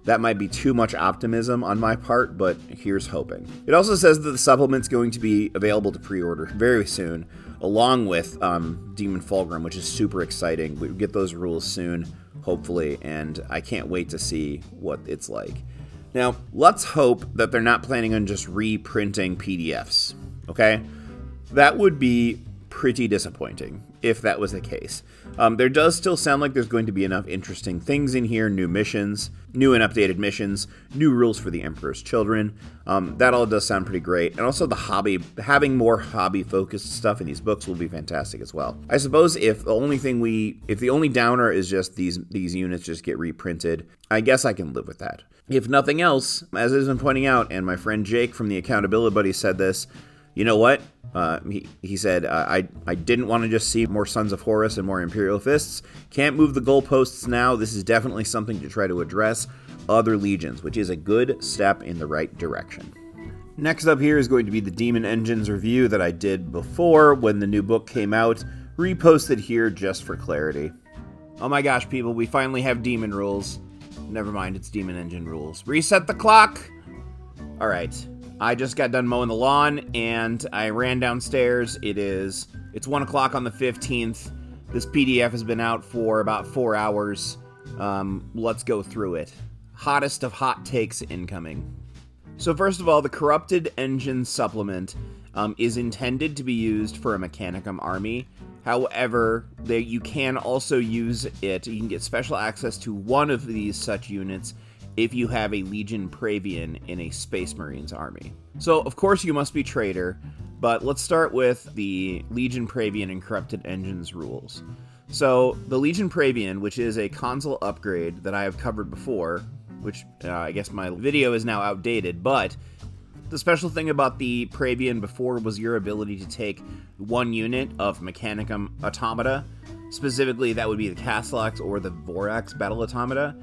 That might be too much optimism on my part, but here's hoping. It also says that the supplement's going to be available to pre-order very soon, along with um, Demon Fulgrim, which is super exciting. We'll get those rules soon, hopefully, and I can't wait to see what it's like. Now, let's hope that they're not planning on just reprinting P D Fs, okay? That would be pretty disappointing if that was the case. Um, there does still sound like there's going to be enough interesting things in here, new missions, new and updated missions, new rules for the Emperor's Children. Um, that all does sound pretty great. And also the hobby, having more hobby-focused stuff in these books will be fantastic as well. I suppose if the only thing we, if the only downer is just these, these units just get reprinted, I guess I can live with that. If nothing else, as I've been pointing out, and my friend Jake from the Accountability Buddy said this, you know what? Uh, he, he said, uh, I, I didn't want to just see more Sons of Horus and more Imperial Fists. Can't move the goalposts now. This is definitely something to try to address other legions, which is a good step in the right direction. Next up here is going to be the Demon Engines review that I did before when the new book came out. Reposted here just for clarity. Oh my gosh, people, we finally have demon rules. Never mind, it's Demon Engine rules. Reset the clock! All right. I just got done mowing the lawn, and I ran downstairs. It is, it's one o'clock on the fifteenth. This P D F has been out for about four hours. Um, let's go through it. Hottest of hot takes incoming. So first of all, the Corrupted Engine supplement um, is intended to be used for a Mechanicum army. However, they, you can also use it. You can get special access to one of these such units if you have a Legion Praevian in a Space Marines army. So, of course, you must be Traitor, but let's start with the Legion Praevian and Corrupted Engines rules. So, the Legion Praevian, which is a console upgrade that I have covered before, which uh, I guess my video is now outdated, but The special thing about the Praevian before was your ability to take one unit of Mechanicum Automata. Specifically, that would be the Castleax or the Vorax Battle Automata.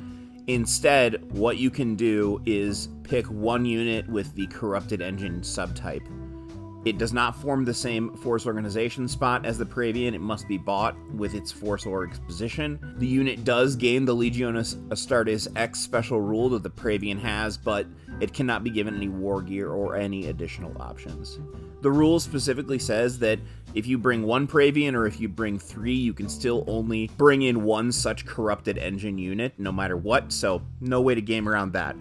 Instead, what you can do is pick one unit with the Corrupted Engine subtype. It does not form the same Force Organization spot as the Praevian. It must be bought with its Force Org's position. The unit does gain the Legionus Astartes X special rule that the Praevian has, but it cannot be given any war gear or any additional options. The rule specifically says that if you bring one Praevian or if you bring three, you can still only bring in one such Corrupted Engine unit, no matter what, so no way to game around that.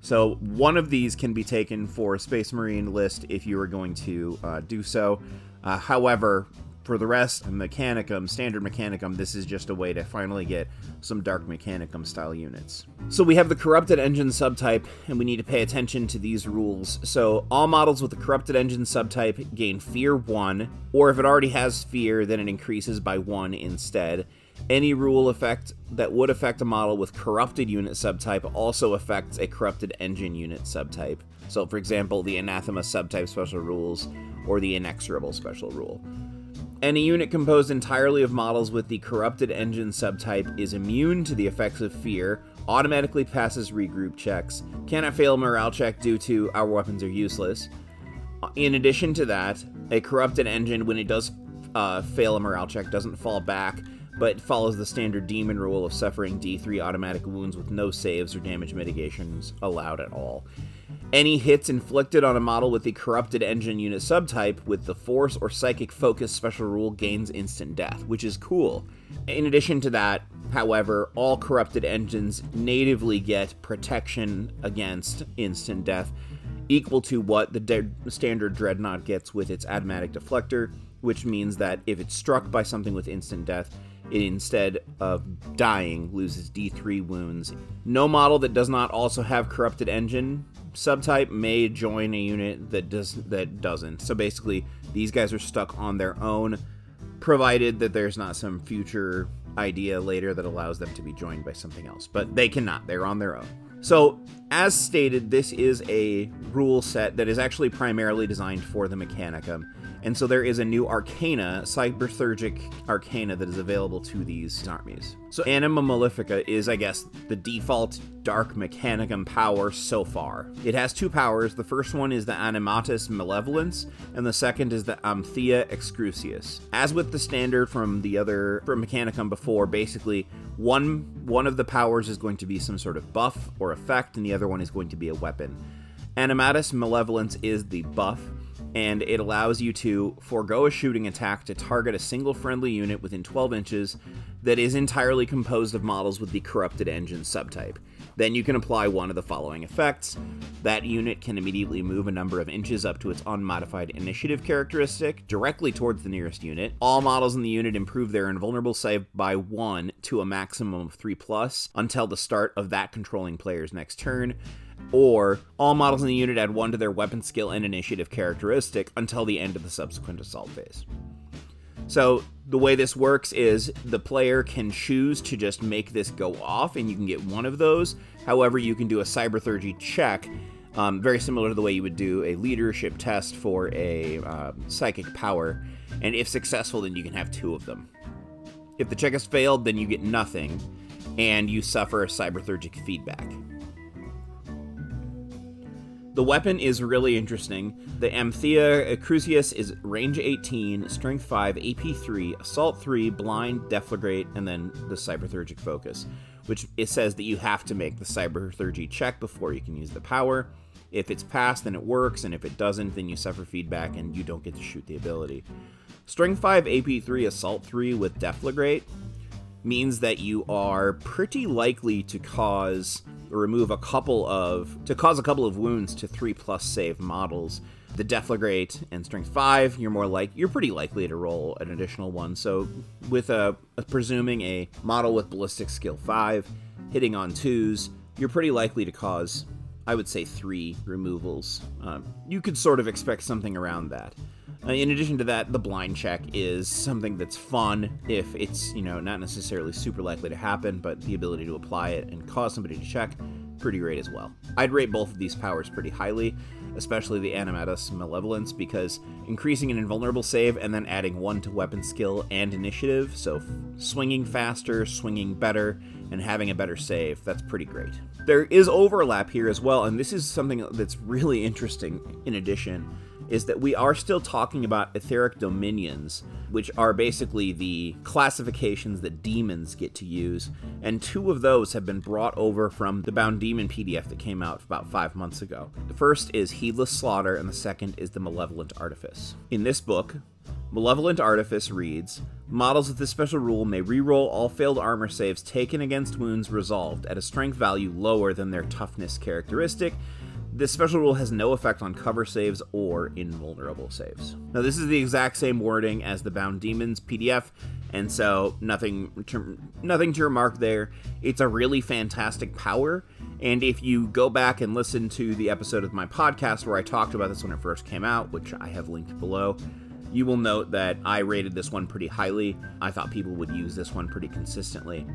So one of these can be taken for a Space Marine list if you are going to uh, do so. Uh, however, for the rest, Mechanicum, standard Mechanicum, this is just a way to finally get some Dark Mechanicum style units. So we have the Corrupted Engine subtype, and we need to pay attention to these rules. So all models with the Corrupted Engine subtype gain Fear one, or if it already has Fear, then it increases by one instead. Any rule effect that would affect a model with corrupted unit subtype also affects a corrupted engine unit subtype. So, for example, the Anathema subtype special rules or the Inexorable special rule. Any unit composed entirely of models with the corrupted engine subtype is immune to the effects of fear, automatically passes regroup checks, cannot fail a morale check due to our weapons are useless. In addition to that, a corrupted engine, when it does uh, fail a morale check, doesn't fall back, but follows the standard demon rule of suffering D three automatic wounds with no saves or damage mitigations allowed at all. Any hits inflicted on a model with the corrupted engine unit subtype with the force or psychic focus special rule gains instant death, which is cool. In addition to that, however, all corrupted engines natively get protection against instant death, equal to what the de- standard Dreadnought gets with its automatic deflector, which means that if it's struck by something with instant death, it instead of dying loses D three wounds. No model that does not also have corrupted engine subtype may join a unit that does that doesn't. So basically, these guys are stuck on their own, provided that there's not some future idea later that allows them to be joined by something else. But they cannot. They're on their own. So, as stated, this is a rule set that is actually primarily designed for the Mechanicum. And so there is a new Arcana, Cyberthurgic Arcana, that is available to these armies. So Anima Malefica is, I guess, the default Dark Mechanicum power so far. It has two powers. The first one is the Animatus Malevolence, and the second is the Amthea Excrucius. As with the standard from the other from Mechanicum before, basically one one of the powers is going to be some sort of buff or effect, and the other one is going to be a weapon. Animatus Malevolence is the buff, and it allows you to forego a shooting attack to target a single friendly unit within twelve inches that is entirely composed of models with the Corrupted Engine subtype. Then you can apply one of the following effects. That unit can immediately move a number of inches up to its unmodified initiative characteristic directly towards the nearest unit. All models in the unit improve their invulnerable save by one to a maximum of three plus until the start of that controlling player's next turn. Or, all models in the unit add one to their weapon skill and initiative characteristic until the end of the subsequent assault phase. So, the way this works is the player can choose to just make this go off, and you can get one of those. However, you can do a Cyberthurgy check, um, very similar to the way you would do a leadership test for a uh, psychic power. And if successful, then you can have two of them. If the check has failed, then you get nothing, and you suffer Cyberthurgic feedback. The weapon is really interesting. The Amthea Excrucius is range eighteen, strength five, A P three, assault three, blind, deflagrate, and then the Cyberthurgic focus, which it says that you have to make the Cyberthurgy check before you can use the power. If it's passed, then it works, and if it doesn't, then you suffer feedback and you don't get to shoot the ability. Strength five, A P three, assault three with deflagrate means that you are pretty likely to cause or remove a couple of to cause a couple of wounds to three plus save models. The deflagrate and strength five, you're more like you're pretty likely to roll an additional one. So with a, a presuming a model with ballistic skill five hitting on twos, you're pretty likely to cause, I would say, three removals. Um, you could sort of expect something around that. In addition to that, the blind check is something that's fun if it's, you know, not necessarily super likely to happen, but the ability to apply it and cause somebody to check, pretty great as well. I'd rate both of these powers pretty highly. especially the Animatus Malevolence, because increasing an invulnerable save and then adding one to weapon skill and initiative, so swinging faster, swinging better, and having a better save, that's pretty great. There is overlap here as well, and this is something that's really interesting in addition, is that we are still talking about Etheric Dominions, which are basically the classifications that demons get to use, and two of those have been brought over from the Bound Demon P D F that came out about five months ago. The first is Heedless Slaughter, and the second is the Malevolent Artifice. In this book, Malevolent Artifice reads, models with this special rule may reroll all failed armor saves taken against wounds resolved at a strength value lower than their toughness characteristic. This special rule has no effect on cover saves or invulnerable saves. Now, this is the exact same wording as the Bound Demons P D F, and so nothing to, nothing to remark there. It's a really fantastic power, and if you go back and listen to the episode of my podcast where I talked about this when it first came out, which I have linked below, you will note that I rated this one pretty highly. I thought people would use this one pretty consistently.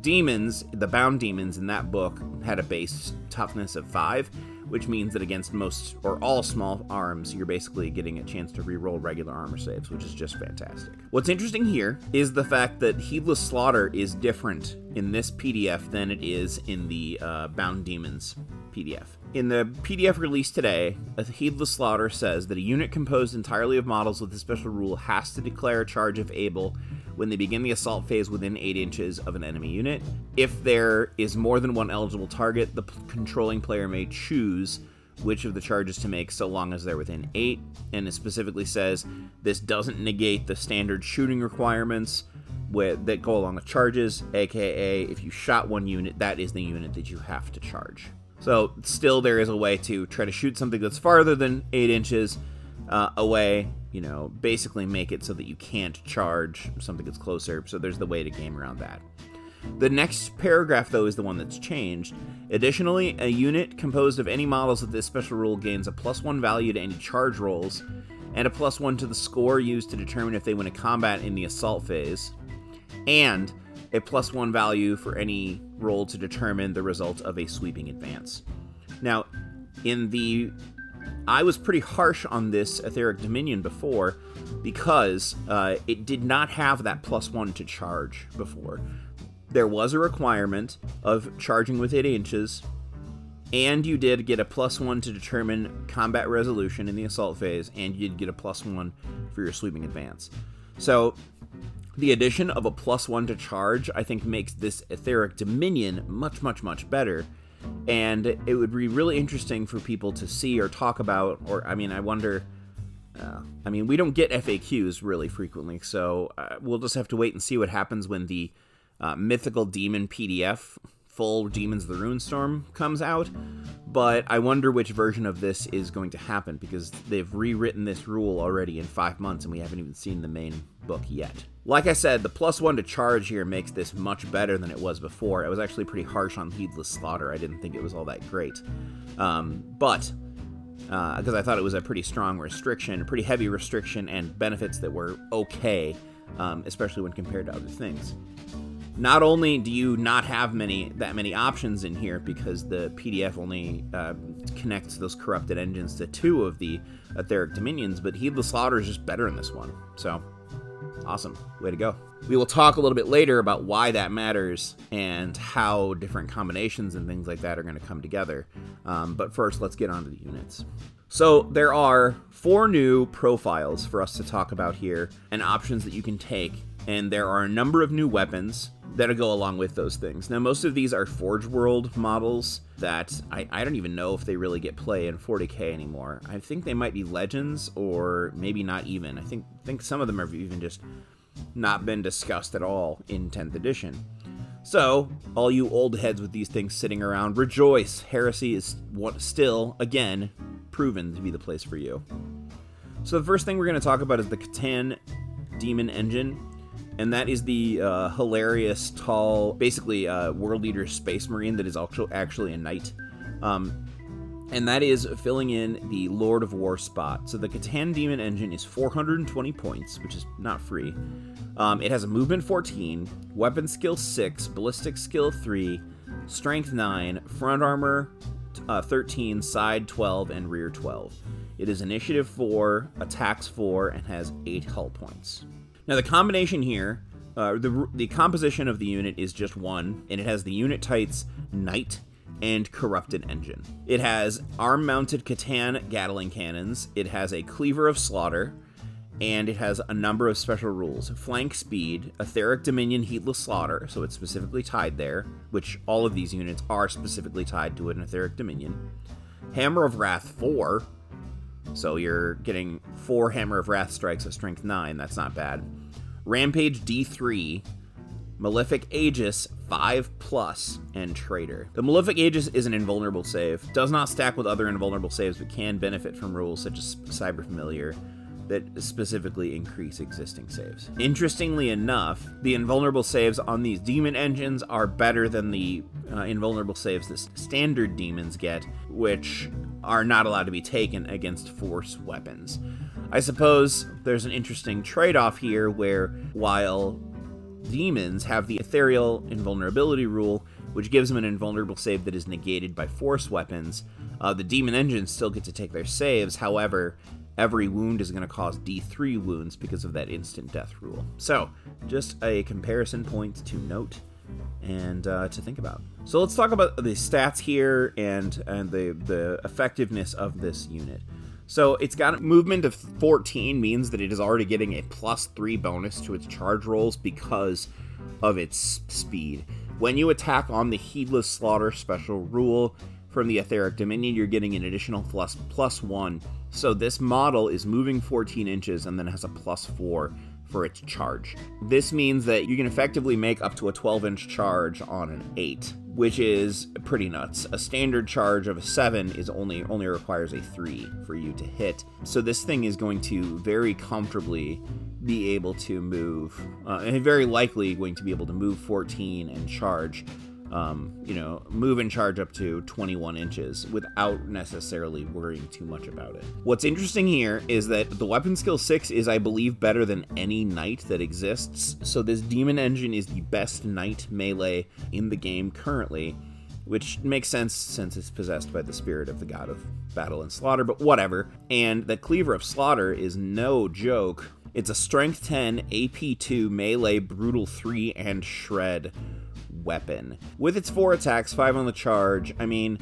Demons, the Bound Demons in that book, had a base toughness of five, which means that against most or all small arms, you're basically getting a chance to reroll regular armor saves, which is just fantastic. What's interesting here is the fact that Heedless Slaughter is different in this P D F than it is in the uh, Bound Demons P D F. In the P D F released today, a Heedless Slaughter says that a unit composed entirely of models with a special rule has to declare a charge if able when they begin the assault phase within eight inches of an enemy unit. If there is more than one eligible target, the p- controlling player may choose which of the charges to make so long as they're within eight, and it specifically says this doesn't negate the standard shooting requirements with, that go along with charges, aka if you shot one unit, that is the unit that you have to charge. So still there is a way to try to shoot something that's farther than eight inches uh, away, you know, basically make it so that you can't charge something that's closer. So there's the way to game around that. The next paragraph, though, is the one that's changed. Additionally, a unit composed of any models with this special rule gains a plus one value to any charge rolls and a plus one to the score used to determine if they win a combat in the assault phase, and a plus one value for any roll to determine the result of a sweeping advance. Now, in the... I was pretty harsh on this Etheric Dominion before because uh, it did not have that plus one to charge before. There was a requirement of charging with eight inches, and you did get a plus one to determine combat resolution in the assault phase, and you did get a plus one for your sweeping advance. So... the addition of a plus one to charge, I think, makes this Etheric Dominion much, much, much better. And it would be really interesting for people to see or talk about, or, I mean, I wonder... Uh, I mean, we don't get F A Qs really frequently, so uh, we'll just have to wait and see what happens when the uh, Mythical Demon P D F, full Demons of the Ruinstorm, comes out. But I wonder which version of this is going to happen, because they've rewritten this rule already in five months, and we haven't even seen the main book yet. Like I said, the plus one to charge here makes this much better than it was before. I was actually pretty harsh on Heedless Slaughter. I didn't think it was all that great. Um, but, because uh, I thought it was a pretty strong restriction, a pretty heavy restriction, and benefits that were okay, um, especially when compared to other things. Not only do you not have many that many options in here because the P D F only uh, connects those corrupted engines to two of the Etheric Dominions, but Heedless Slaughter is just better in this one. So... awesome. Way to go. We will talk a little bit later about why that matters and how different combinations and things like that are going to come together. Um, but first, let's get on to the units. So there are four new profiles for us to talk about here and options that you can take. And there are a number of new weapons that'll go along with those things. Now, most of these are Forge World models that I, I don't even know if they really get play in forty K anymore. I think they might be Legends or maybe not even. I think think some of them have even just not been discussed at all in tenth edition. So, all you old heads with these things sitting around, rejoice! Heresy is what, still, again, proven to be the place for you. So the first thing we're going to talk about is the Catan Demon Engine. And that is the uh, hilarious, tall, basically uh, world leader space marine that is actually a knight. Um, and that is filling in the Lord of War spot. So the Catan Demon Engine is four hundred twenty points, which is not free. Um, it has a movement fourteen, weapon skill six, ballistic skill three, strength nine, front armor uh, thirteen, side twelve, and rear twelve. It is initiative four, attacks four, and has eight hull points. Now the combination here, uh, the the composition of the unit is just one, and it has the unit types Knight and Corrupted Engine. It has arm-mounted Catan Gatling cannons, it has a Cleaver of Slaughter, and it has a number of special rules. Flank Speed, Etheric Dominion, Heedless Slaughter, so it's specifically tied there, which all of these units are specifically tied to an Etheric Dominion. Hammer of Wrath four, so you're getting four Hammer of Wrath strikes at Strength nine, that's not bad. Rampage D three, Malefic Aegis five plus, and Traitor. The Malefic Aegis is an invulnerable save, does not stack with other invulnerable saves, but can benefit from rules such as Cyber Familiar that specifically increase existing saves. Interestingly enough, the invulnerable saves on these demon engines are better than the uh, invulnerable saves that standard demons get, which are not allowed to be taken against force weapons. I suppose there's an interesting trade-off here where while demons have the ethereal invulnerability rule, which gives them an invulnerable save that is negated by force weapons, uh, the demon engines still get to take their saves. However, every wound is going to cause D three wounds because of that instant death rule. So, just a comparison point to note and uh, to think about. So let's talk about the stats here and, and the, the effectiveness of this unit. So it's got a movement of fourteen, means that it is already getting a plus three bonus to its charge rolls because of its speed. When you attack on the Heedless Slaughter special rule from the Etheric Dominion, you're getting an additional plus, plus one. So this model is moving fourteen inches and then has a plus four for its charge. This means that you can effectively make up to a twelve inch charge on an eight, which is pretty nuts. A standard charge of a seven is only only requires a three for you to hit. So this thing is going to very comfortably be able to move, uh, and very likely going to be able to move fourteen and charge, um, you know, move and charge up to twenty-one inches without necessarily worrying too much about it. What's interesting here is that the weapon skill six is, I believe, better than any knight that exists. So this demon engine is the best knight melee in the game currently, which makes sense since it's possessed by the spirit of the god of battle and slaughter, but whatever. And the Cleaver of Slaughter is no joke. It's a strength ten, A P two, melee, brutal three, and shred weapon. With its four attacks, five on the charge, I mean,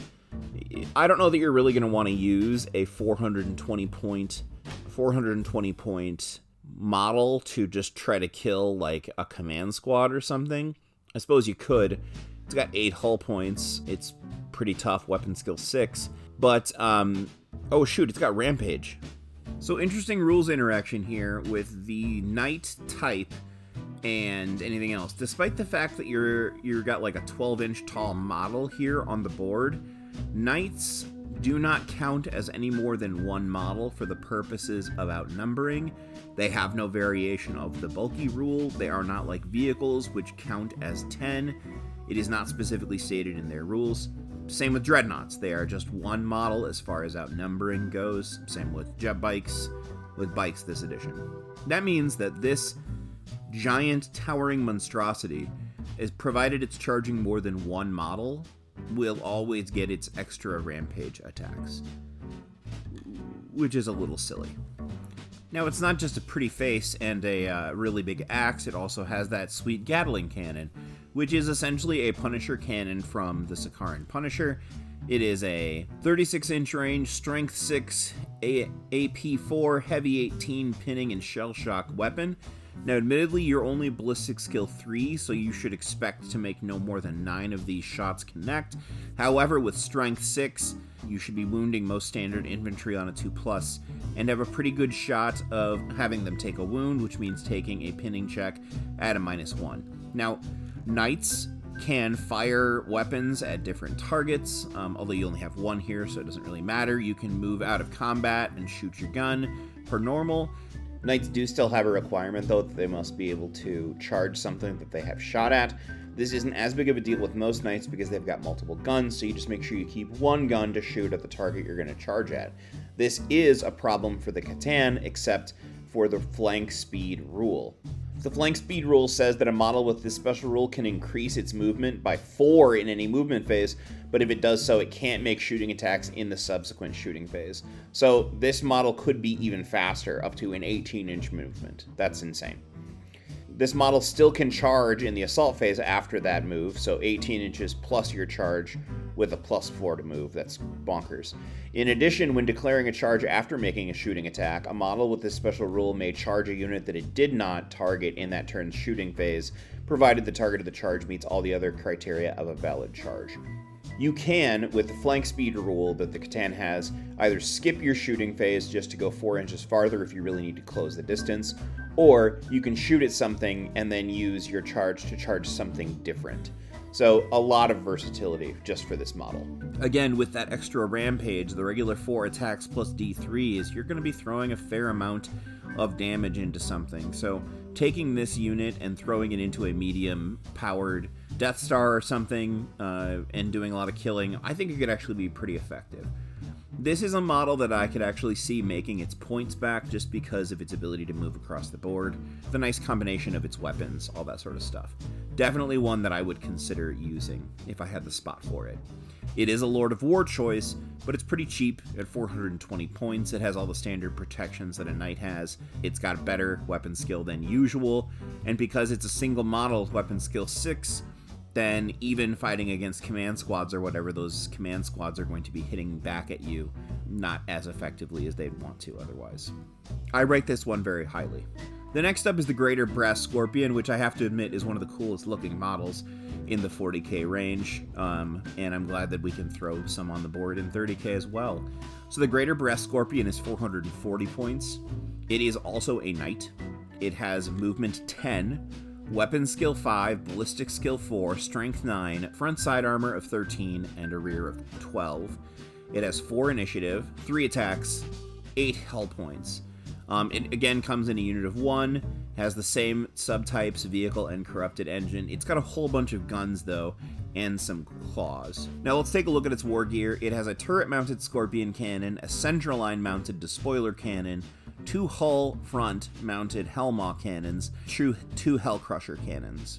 I don't know that you're really going to want to use a four hundred twenty point model to just try to kill like a command squad or something. I suppose you could. It's got eight hull points. It's pretty tough, weapon skill six, but um, oh shoot, it's got Rampage. So interesting rules interaction here with the knight type and anything else. Despite the fact that you're you've got like a twelve inch tall model here on the board, knights do not count as any more than one model for the purposes of outnumbering. They have no variation of the bulky rule. They are not like vehicles, which count as ten. It is not specifically stated in their rules. Same with dreadnoughts. They are just one model as far as outnumbering goes. Same with jet bikes, with bikes this edition. That means that this giant towering monstrosity, is provided it's charging more than one model, will always get its extra rampage attacks, which is a little silly. Now it's not just a pretty face and a uh, really big axe, it also has that sweet Gatling cannon, which is essentially a Punisher cannon from the Sakaran Punisher. It is a thirty-six inch range, strength six, A P four, heavy eighteen, pinning and shell shock weapon. Now, admittedly, you're only ballistic skill three, so you should expect to make no more than nine of these shots connect. However, with strength six, you should be wounding most standard infantry on a two plus, and have a pretty good shot of having them take a wound, which means taking a pinning check at a minus one. Now, knights can fire weapons at different targets, um, although you only have one here, so it doesn't really matter. You can move out of combat and shoot your gun per normal. Knights do still have a requirement, though, that they must be able to charge something that they have shot at. This isn't as big of a deal with most knights because they've got multiple guns, so you just make sure you keep one gun to shoot at the target you're going to charge at. This is a problem for the Catan, except for the Flank Speed rule. The Flank Speed rule says that a model with this special rule can increase its movement by four in any movement phase, but if it does so, it can't make shooting attacks in the subsequent shooting phase. So this model could be even faster, up to an eighteen inch movement. That's insane. This model still can charge in the assault phase after that move, so eighteen inches plus your charge with a plus four to move. That's bonkers. In addition, when declaring a charge after making a shooting attack, a model with this special rule may charge a unit that it did not target in that turn's shooting phase, provided the target of the charge meets all the other criteria of a valid charge. You can, with the Flank Speed rule that the Catan has, either skip your shooting phase just to go four inches farther if you really need to close the distance, or you can shoot at something and then use your charge to charge something different. So a lot of versatility just for this model. Again, with that extra rampage, the regular four attacks plus D threes, you're going to be throwing a fair amount of damage into something. So taking this unit and throwing it into a medium-powered Death Star or something uh, and doing a lot of killing, I think it could actually be pretty effective. This is a model that I could actually see making its points back just because of its ability to move across the board, the nice combination of its weapons, all that sort of stuff. Definitely one that I would consider using if I had the spot for it. It is a Lord of War choice, but it's pretty cheap at four hundred twenty points. It has all the standard protections that a knight has. It's got a better weapon skill than usual, and because it's a single model, weapon skill six, then even fighting against command squads or whatever, those command squads are going to be hitting back at you not as effectively as they'd want to otherwise. I rate this one very highly. The next up is the Greater Brass Scorpion, which I have to admit is one of the coolest looking models in the forty K range, um, and I'm glad that we can throw some on the board in thirty K as well. So the Greater Brass Scorpion is four hundred forty points. It is also a knight. It has movement ten, weapon skill five, ballistic skill four, strength nine, front side armor of thirteen, and a rear of twelve. It has four initiative, three attacks, eight hull points. Um, it again comes in a unit of one, has the same subtypes, vehicle and corrupted engine. It's got a whole bunch of guns though, and some claws. Now let's take a look at its war gear. It has a turret-mounted scorpion cannon, a centerline-mounted despoiler cannon, two hull front-mounted Hellmaw cannons, true two Hellcrusher cannons,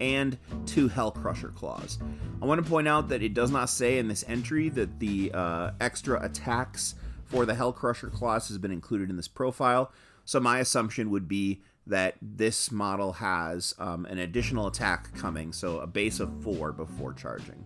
and two Hellcrusher claws. I want to point out that it does not say in this entry that the uh, extra attacks for the Hellcrusher claws has been included in this profile, so my assumption would be that this model has um, an additional attack coming, so a base of four before charging.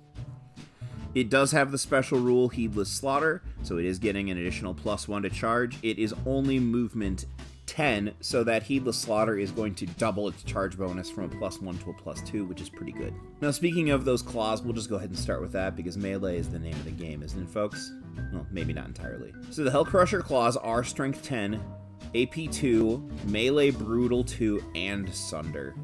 It does have the special rule Heedless Slaughter, so it is getting an additional plus one to charge. It is only movement ten, so that Heedless Slaughter is going to double its charge bonus from a plus one to a plus two, which is pretty good. Now, speaking of those claws, we'll just go ahead and start with that, because melee is the name of the game, isn't it, folks? Well, maybe not entirely. So the Hellcrusher claws are strength ten, A P two, melee brutal two, and sunder.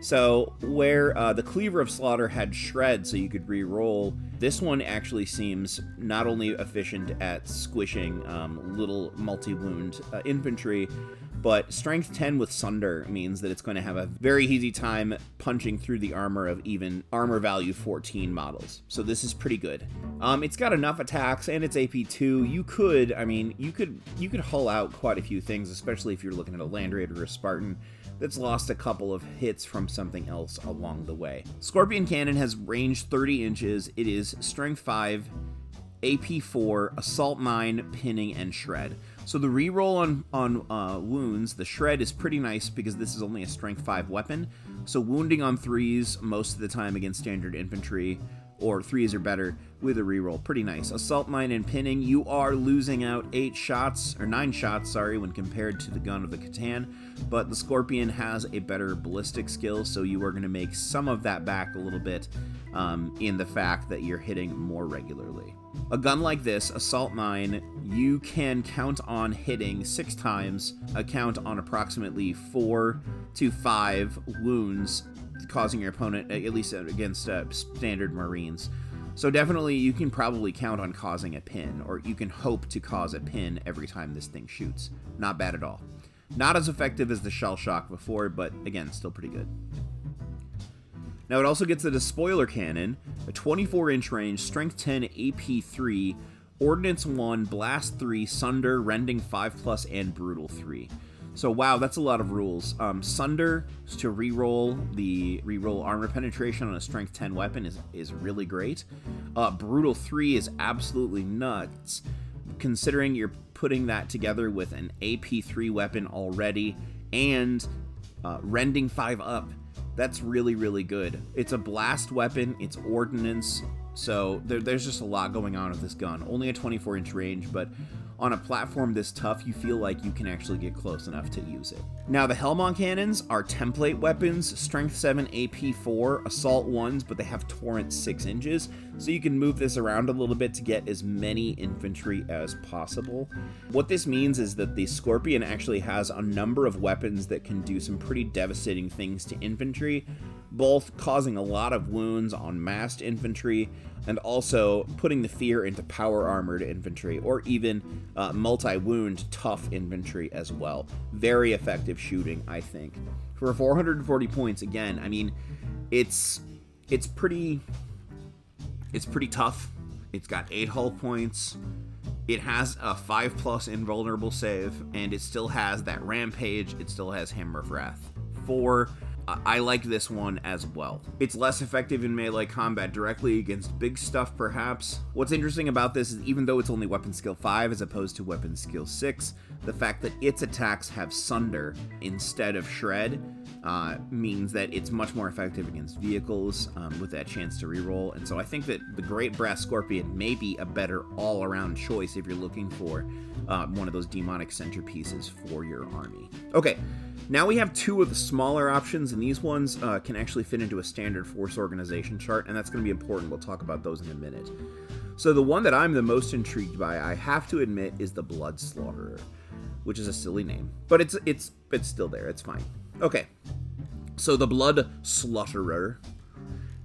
So where uh, the Cleaver of Slaughter had shred so you could re-roll, this one actually seems not only efficient at squishing um, little multi-wound uh, infantry, but strength ten with sunder means that it's going to have a very easy time punching through the armor of even armor value fourteen models. So this is pretty good. Um, it's got enough attacks and it's A P two. You could, I mean, you could you could hull out quite a few things, especially if you're looking at a Land Raider or a Spartan that's lost a couple of hits from something else along the way. Scorpion Cannon has range thirty inches. It is strength five, A P four, assault nine, pinning, and shred. So the reroll on, on uh, wounds, the shred is pretty nice because this is only a strength five weapon. So wounding on threes most of the time against standard infantry, or threes or better with a reroll, pretty nice. Assault nine and pinning, you are losing out eight shots, or nine shots, sorry, when compared to the gun of the Catan, but the Scorpion has a better ballistic skill, so you are gonna make some of that back a little bit um, in the fact that you're hitting more regularly. A gun like this, Assault nine, you can count on hitting six times, a count on approximately four to five wounds, causing your opponent, at least against uh, standard Marines. So definitely you can probably count on causing a pin, or you can hope to cause a pin every time this thing shoots. Not bad at all. Not as effective as the Shell Shock before, but again, still pretty good. Now it also gets the Despoiler Cannon, a twenty-four inch range, strength ten, A P three, ordnance one, blast three, sunder, rending five plus, and brutal three. So wow, that's a lot of rules. Um, Sunder to reroll the reroll armor penetration on a strength ten weapon is is really great. Uh, Brutal three is absolutely nuts, considering you're putting that together with an A P three weapon already and uh, Rending five up. That's really, really good. It's a blast weapon. It's ordnance. So there, there's just a lot going on with this gun. Only a twenty-four inch range, but on a platform this tough, you feel like you can actually get close enough to use it. Now, the Hellmong Cannons are template weapons, Strength seven, A P four, Assault ones, but they have Torrent six inches, so you can move this around a little bit to get as many infantry as possible. What this means is that the Scorpion actually has a number of weapons that can do some pretty devastating things to infantry, both causing a lot of wounds on massed infantry, and also putting the fear into power armored infantry, or even uh, multi-wound tough infantry as well. Very effective shooting, I think. For four hundred forty points, again, I mean, it's it's pretty it's pretty tough. It's got eight hull points. It has a five plus invulnerable save, and it still has that Rampage. It still has Hammer of Wrath. Four. I like this one as well. It's less effective in melee combat directly against big stuff, perhaps. What's interesting about this is even though it's only weapon skill five as opposed to weapon skill six, the fact that its attacks have Sunder instead of Shred uh, means that it's much more effective against vehicles um, with that chance to reroll. And so I think that the Great Brass Scorpion may be a better all-around choice if you're looking for uh, one of those demonic centerpieces for your army. Okay. Now we have two of the smaller options, and these ones uh, can actually fit into a standard force organization chart, and that's going to be important. We'll talk about those in a minute. So the one that I'm the most intrigued by, I have to admit, is the Blood Slaughterer, which is a silly name, but it's it's it's still there. It's fine. Okay, so the Blood Slaughterer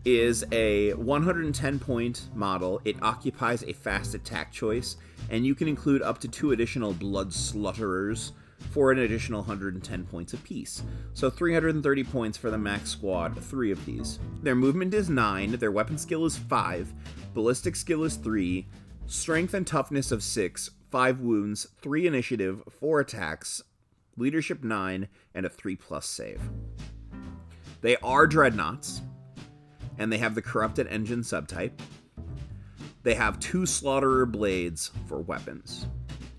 is a one hundred ten point model. It occupies a fast attack choice, and you can include up to two additional Blood Slaughterers for an additional one hundred ten points apiece. So three hundred thirty points for the max squad, three of these. Their movement is nine, their weapon skill is five, ballistic skill is three, strength and toughness of six, five wounds, three initiative, four attacks, leadership nine, and a three plus save. They are dreadnoughts, and they have the Corrupted Engine subtype. They have two Slaughterer blades for weapons.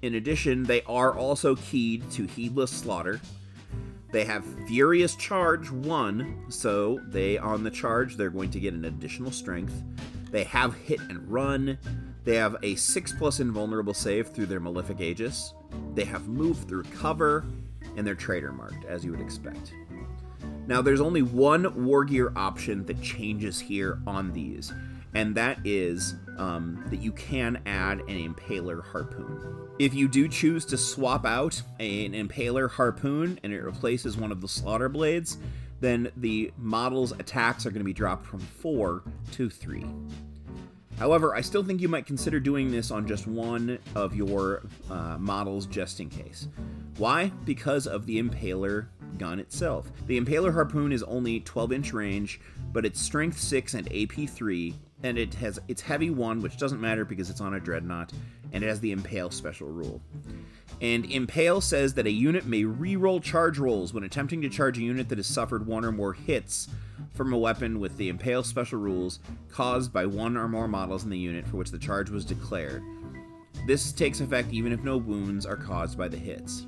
In addition, they are also keyed to Heedless Slaughter. They have Furious Charge one, so they, on the charge, they're going to get an additional strength. They have Hit and Run. They have a six plus invulnerable save through their Malefic Aegis. They have Move through cover, and they're Traitor marked, as you would expect. Now, there's only one Wargear option that changes here on these, and that is um, that you can add an Impaler Harpoon. If you do choose to swap out an Impaler Harpoon and it replaces one of the Slaughter Blades, then the model's attacks are going to be dropped from four to three. However, I still think you might consider doing this on just one of your uh, models just in case. Why? Because of the Impaler gun itself. The Impaler Harpoon is only twelve inch range, but it's Strength six and A P three, and it has it's Heavy one, which doesn't matter because it's on a Dreadnought, and it has the Impale special rule. And Impale says that a unit may reroll charge rolls when attempting to charge a unit that has suffered one or more hits from a weapon with the Impale special rules caused by one or more models in the unit for which the charge was declared. This takes effect even if no wounds are caused by the hits.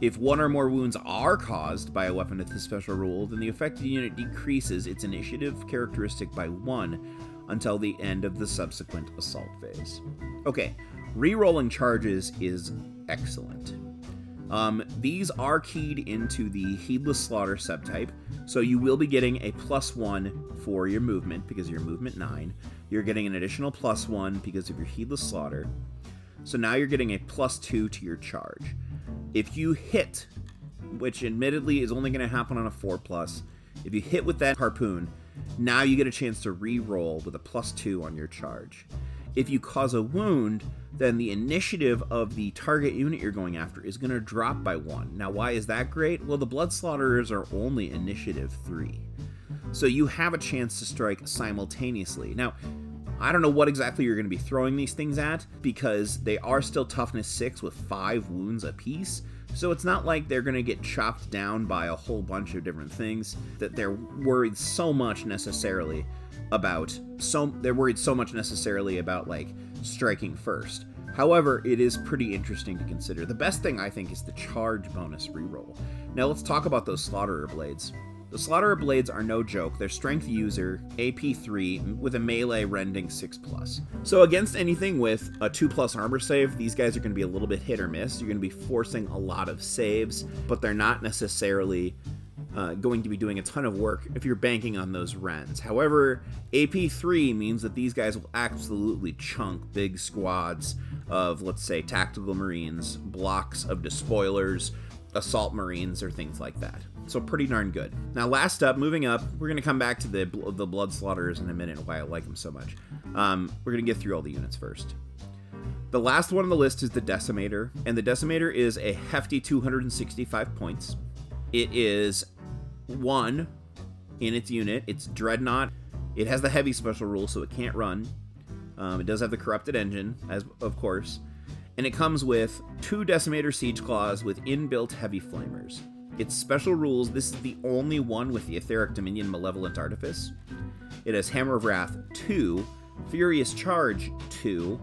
If one or more wounds are caused by a weapon with this special rule, then the affected unit decreases its initiative characteristic by one until the end of the subsequent assault phase. Okay, rerolling charges is excellent. Um, these are keyed into the Heedless Slaughter subtype, so you will be getting a plus one for your movement because of your movement nine. You're getting an additional plus one because of your Heedless Slaughter. So now you're getting a plus two to your charge. If you hit, which admittedly is only going to happen on a four plus, if you hit with that harpoon, now you get a chance to re-roll with a plus two on your charge. If you cause a wound, then the initiative of the target unit you're going after is going to drop by one. Now, why is that great? Well, the Blood Slaughterers are only initiative three. So you have a chance to strike simultaneously. Now, I don't know what exactly you're going to be throwing these things at because they are still toughness six with five wounds apiece. So it's not like they're going to get chopped down by a whole bunch of different things that they're worried so much necessarily about. So they're worried so much necessarily about like striking first. However, it is pretty interesting to consider. The best thing, I think, is the charge bonus reroll. Now let's talk about those Slaughterer Blades. The Slaughterer Blades are no joke. They're Strength User, A P three, with a melee rending six plus. So against anything with a two plus armor save, these guys are going to be a little bit hit or miss. You're going to be forcing a lot of saves, but they're not necessarily uh, going to be doing a ton of work if you're banking on those rends. However, A P three means that these guys will absolutely chunk big squads of, let's say, tactical marines, blocks of despoilers, assault marines, or things like that. So pretty darn good. Now last up, moving up, we're going to come back to the the blood slaughterers in a minute, why I like them so much. Um, we're going to get through all the units first. The last one on the list is the Decimator, and the Decimator is a hefty two hundred sixty-five points. It is one in its unit. It's Dreadnought. It has the heavy special rule, so it can't run. Um, it does have the Corrupted Engine, as of course, and it comes with two Decimator Siege Claws with inbuilt Heavy Flamers. Its special rules, this is the only one with the Etheric Dominion Malevolent Artifice. It has Hammer of Wrath two, Furious Charge two,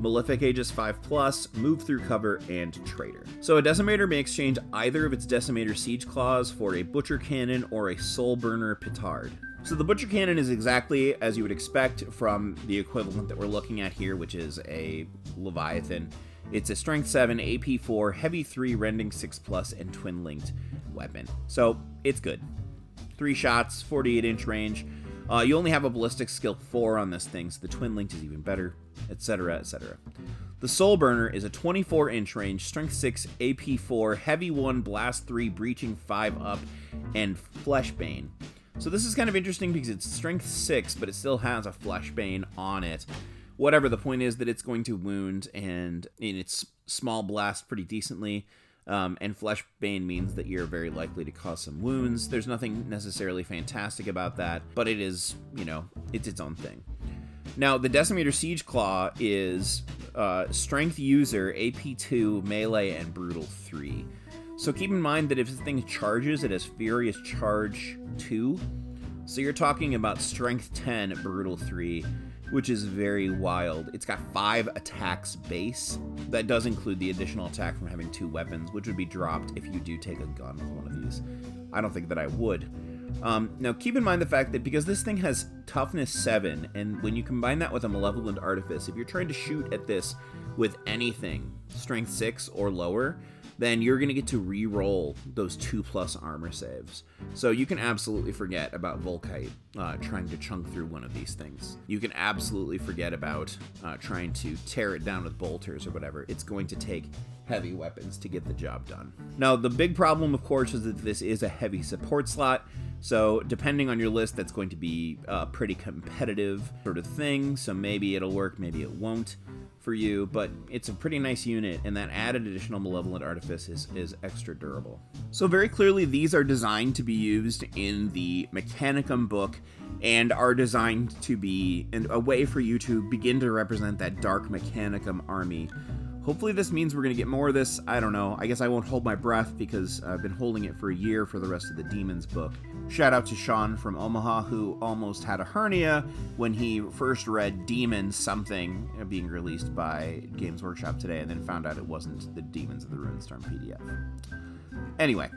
Malefic Aegis five plus, Move Through Cover, and Traitor. So a Decimator may exchange either of its Decimator Siege Claws for a Butcher Cannon or a Soul Burner Petard. So the Butcher Cannon is exactly as you would expect from the equivalent that we're looking at here, which is a Leviathan. It's a Strength seven, A P four, Heavy three, Rending six plus, and Twin-Linked weapon. So, it's good. Three shots, forty-eight inch range. Uh, you only have a Ballistic Skill four on this thing, so the Twin-Linked is even better, et cetera, et cetera. The Soul Burner is a twenty-four inch range, Strength six, A P four, Heavy one, Blast three, Breaching five up, and Fleshbane. So this is kind of interesting because it's Strength six, but it still has a Fleshbane on it. Whatever, the point is that it's going to wound and in its small blast pretty decently, um, and Fleshbane means that you're very likely to cause some wounds. There's nothing necessarily fantastic about that, but it is, you know, it's its own thing. Now, the Decimator Siege Claw is uh, Strength User, A P two, Melee, and Brutal three. So keep in mind that if this thing charges, it has Furious Charge two. So you're talking about Strength ten, Brutal three, which is very wild. It's got five attacks base. That does include the additional attack from having two weapons, which would be dropped if you do take a gun with one of these. I don't think that I would. Um, now, keep in mind the fact that because this thing has toughness seven, and when you combine that with a Malevolent Artifice, if you're trying to shoot at this with anything, Strength six or lower, then you're going to get to re-roll those two plus armor saves. So you can absolutely forget about Volkite uh, trying to chunk through one of these things. You can absolutely forget about uh, trying to tear it down with bolters or whatever. It's going to take heavy weapons to get the job done. Now, the big problem, of course, is that this is a heavy support slot. So depending on your list, that's going to be a pretty competitive sort of thing. So maybe it'll work, maybe it won't for you, but it's a pretty nice unit, and that added additional Malevolent Artifice is, is extra durable. So very clearly, these are designed to be used in the Mechanicum book and are designed to be a way for you to begin to represent that Dark Mechanicum army. Hopefully this means we're going to get more of this. I don't know. I guess I won't hold my breath because I've been holding it for a year for the rest of the Demons book. Shout out to Sean from Omaha, who almost had a hernia when he first read Demons something being released by Games Workshop today and then found out it wasn't the Demons of the Ruinstorm P D F. Anyway.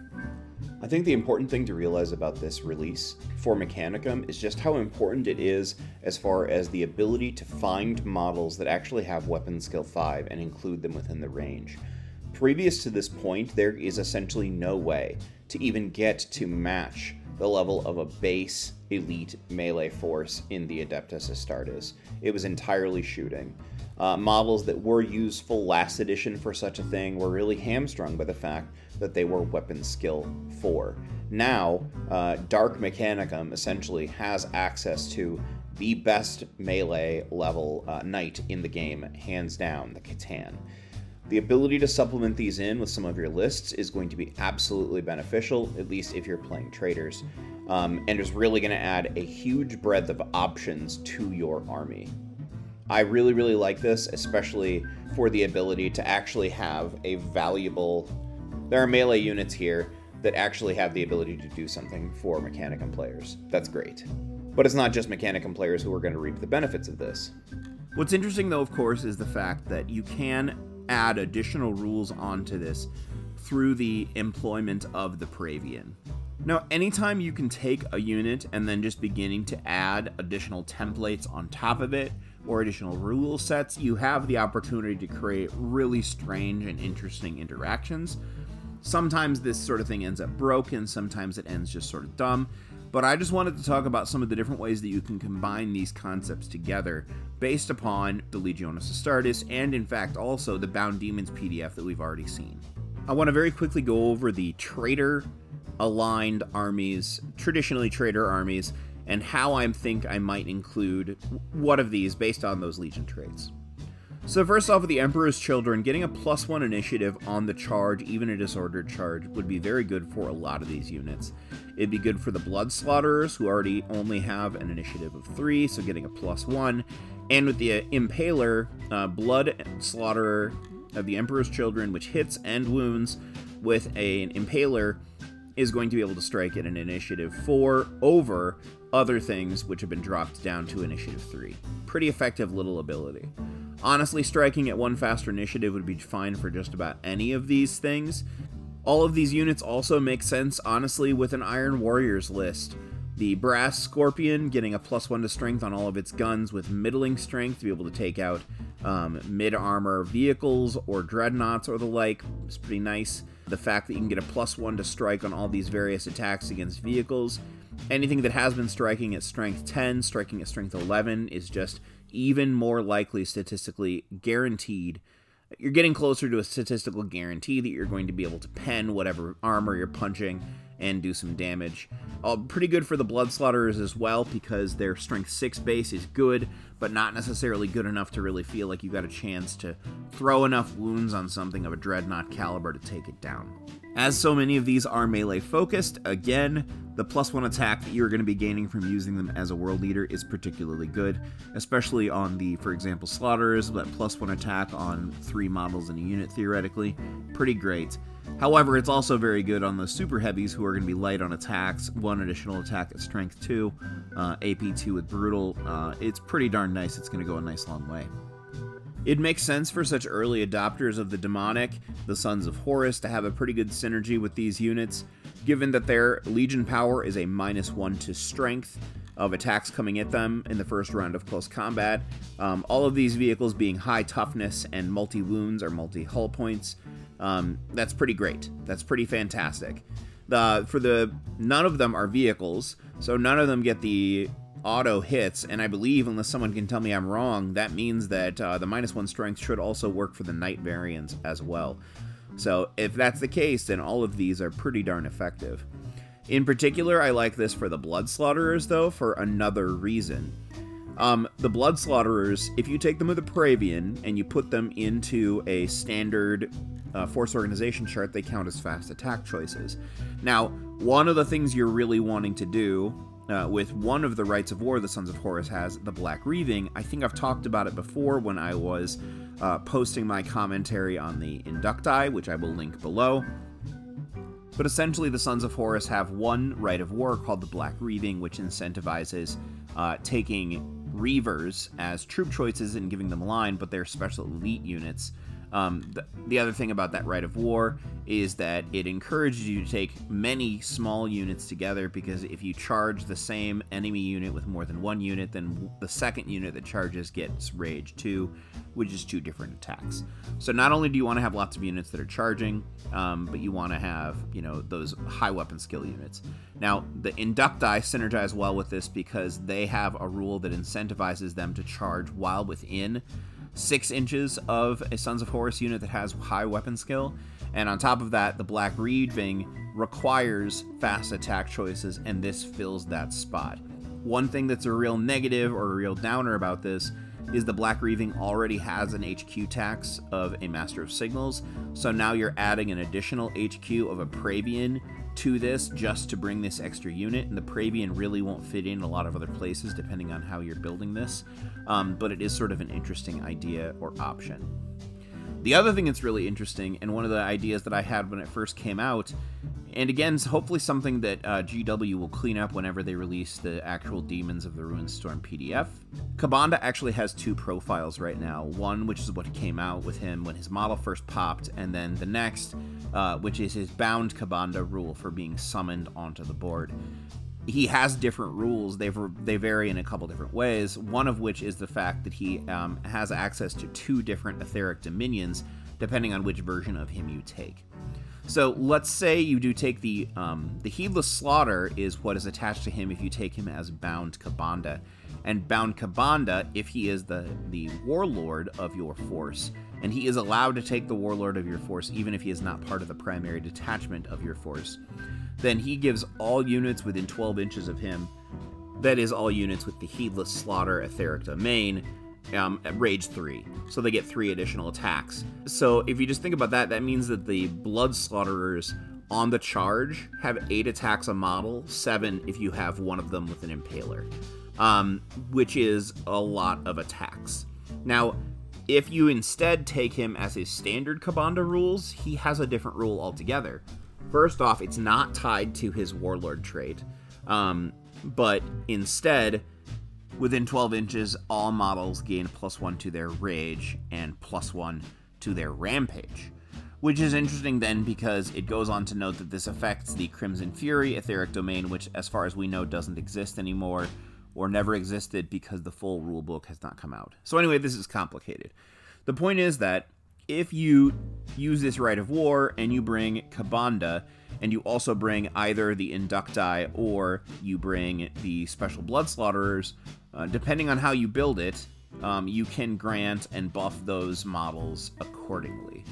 I think the important thing to realize about this release for Mechanicum is just how important it is as far as the ability to find models that actually have Weapon Skill five and include them within the range. Previous to this point, there is essentially no way to even get to match the level of a base elite melee force in the Ineptus Astartes. It was entirely shooting. Uh, models that were useful last edition for such a thing were really hamstrung by the fact that they were Weapon Skill four. Now, uh, Dark Mechanicum essentially has access to the best melee level uh, knight in the game, hands down, the Catan. The ability to supplement these in with some of your lists is going to be absolutely beneficial, at least if you're playing Traitors, um, and is really going to add a huge breadth of options to your army. I really, really like this, especially for the ability to actually have a valuable there are melee units here that actually have the ability to do something for Mechanicum players. That's great. But it's not just Mechanicum players who are going to reap the benefits of this. What's interesting, though, of course, is the fact that you can add additional rules onto this through the employment of the Praevian. Now, anytime you can take a unit and then just beginning to add additional templates on top of it or additional rule sets, you have the opportunity to create really strange and interesting interactions. Sometimes this sort of thing ends up broken, sometimes it ends just sort of dumb, but I just wanted to talk about some of the different ways that you can combine these concepts together based upon the Legionus Astartes and, in fact, also the Bound Demons P D F that we've already seen. I want to very quickly go over the Traitor aligned armies, traditionally Traitor armies, and how I think I might include one of these based on those Legion traits. So first off, with the Emperor's Children, getting a plus one initiative on the charge, even a disordered charge, would be very good for a lot of these units. It'd be good for the Blood Slaughterers, who already only have an initiative of three, so getting a plus one. And with the Impaler, uh, Blood Slaughterer of the Emperor's Children, which hits and wounds with a, an Impaler, is going to be able to strike at an initiative four over other things which have been dropped down to initiative three. Pretty effective little ability. Honestly, striking at one faster initiative would be fine for just about any of these things. All of these units also make sense, honestly, with an Iron Warriors list. The Brass Scorpion getting a plus one to strength on all of its guns with middling strength to be able to take out um, mid-armor vehicles or dreadnoughts or the like is pretty nice. The fact that you can get a plus one to strike on all these various attacks against vehicles. Anything that has been striking at strength ten, striking at strength eleven is just even more likely statistically guaranteed. You're getting closer to a statistical guarantee that you're going to be able to pen whatever armor you're punching and do some damage. All pretty good for the Blood Slaughterers as well, because their strength six base is good, but not necessarily good enough to really feel like you got a chance to throw enough wounds on something of a dreadnought caliber to take it down. As so many of these are melee focused, again, the plus one attack that you're going to be gaining from using them as a world leader is particularly good, especially on the, for example, Slaughterers, that plus one attack on three models in a unit theoretically, pretty great. However, it's also very good on the super heavies who are going to be light on attacks, one additional attack at strength two, uh, A P two with brutal. Uh, it's pretty darn nice. It's going to go a nice long way. It makes sense for such early adopters of the demonic, the Sons of Horus, to have a pretty good synergy with these units, given that their Legion power is a minus one to strength of attacks coming at them in the first round of close combat. Um, all of these vehicles being high toughness and multi-wounds or multi-hull points. Um, that's pretty great. That's pretty fantastic. The for the none of them are vehicles, so none of them get the auto hits, and I believe, unless someone can tell me I'm wrong, that means that uh, the minus one strength should also work for the knight variants as well. So if that's the case, then all of these are pretty darn effective. In particular, I like this for the Blood Slaughterers, though, for another reason. Um, the Blood Slaughterers, if you take them with a Praevian and you put them into a standard Uh, force organization chart, they count as fast attack choices. Now, one of the things you're really wanting to do uh, with one of the rites of war the Sons of Horus has, the Black Reaving, I think I've talked about it before when I was uh, posting my commentary on the Inducti, which I will link below. But essentially, the Sons of Horus have one rite of war called the Black Reaving, which incentivizes uh, taking Reavers as troop choices and giving them a line, but they're special elite units. Um, the, the other thing about that Rite of War is that it encourages you to take many small units together, because if you charge the same enemy unit with more than one unit, then the second unit that charges gets Rage two, which is two different attacks. So not only do you want to have lots of units that are charging, um, but you want to have, you know, those high weapon skill units. Now, the Inducti synergize well with this because they have a rule that incentivizes them to charge while within six inches of a Sons of Horus unit that has high weapon skill, and on top of that, the Black Reaving requires fast attack choices, and this fills that spot. One thing that's a real negative or a real downer about this is the Black Reaving already has an H Q tax of a Master of Signals, so now you're adding an additional H Q of a Praevian to this just to bring this extra unit, and the Praevian really won't fit in a lot of other places depending on how you're building this, um, but it is sort of an interesting idea or option. The other thing that's really interesting, and one of the ideas that I had when it first came out, and again, hopefully something that uh, G W will clean up whenever they release the actual Demons of the Ruined Storm P D F. Kabanda actually has two profiles right now. One, which is what came out with him when his model first popped, and then the next, uh, which is his bound Kabanda rule for being summoned onto the board. He has different rules. They they vary in a couple different ways, one of which is the fact that he um, has access to two different Etheric Dominions, depending on which version of him you take. So let's say you do take the... Um, the Heedless Slaughter is what is attached to him if you take him as Bound Kabanda. And Bound Kabanda, if he is the, the Warlord of your force, and he is allowed to take the Warlord of your force even if he is not part of the primary detachment of your force, then he gives all units within twelve inches of him, that is all units with the Heedless Slaughter Etheric Domain, um, at Rage three. So they get three additional attacks. So if you just think about that, that means that the Blood Slaughterers on the charge have eight attacks a model, seven if you have one of them with an Impaler, um, which is a lot of attacks. Now, if you instead take him as his standard Kabanda rules, he has a different rule altogether. First off, it's not tied to his Warlord trait, um, but instead, within twelve inches, all models gain plus one to their Rage and plus one to their Rampage, which is interesting then because it goes on to note that this affects the Crimson Fury Etheric Domain, which, as far as we know, doesn't exist anymore or never existed because the full rulebook has not come out. So anyway, this is complicated. The point is that if you use this Rite of War and you bring Kabanda, and you also bring either the Inducti or you bring the Special Blood Slaughterers, uh, depending on how you build it, um, you can grant and buff those models accordingly.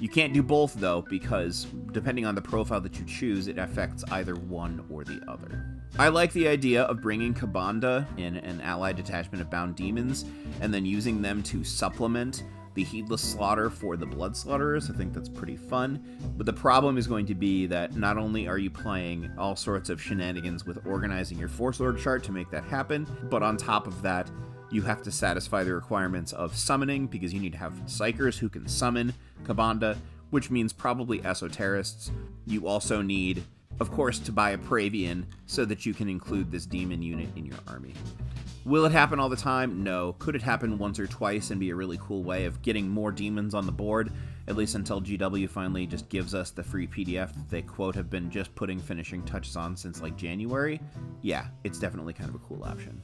You can't do both, though, because depending on the profile that you choose, it affects either one or the other. I like the idea of bringing Kabanda in an allied detachment of Bound Demons, and then using them to supplement the Heedless Slaughter for the Blood Slaughterers. I think that's pretty fun. But the problem is going to be that not only are you playing all sorts of shenanigans with organizing your Force Lord chart to make that happen, but on top of that, you have to satisfy the requirements of summoning, because you need to have Psykers who can summon Kabanda, which means probably Esoterists. You also need, of course, to buy a Praevian so that you can include this demon unit in your army. Will it happen all the time? No. Could it happen once or twice and be a really cool way of getting more demons on the board, at least until G W finally just gives us the free P D F that they, quote, have been just putting finishing touches on since, like, January? Yeah, it's definitely kind of a cool option.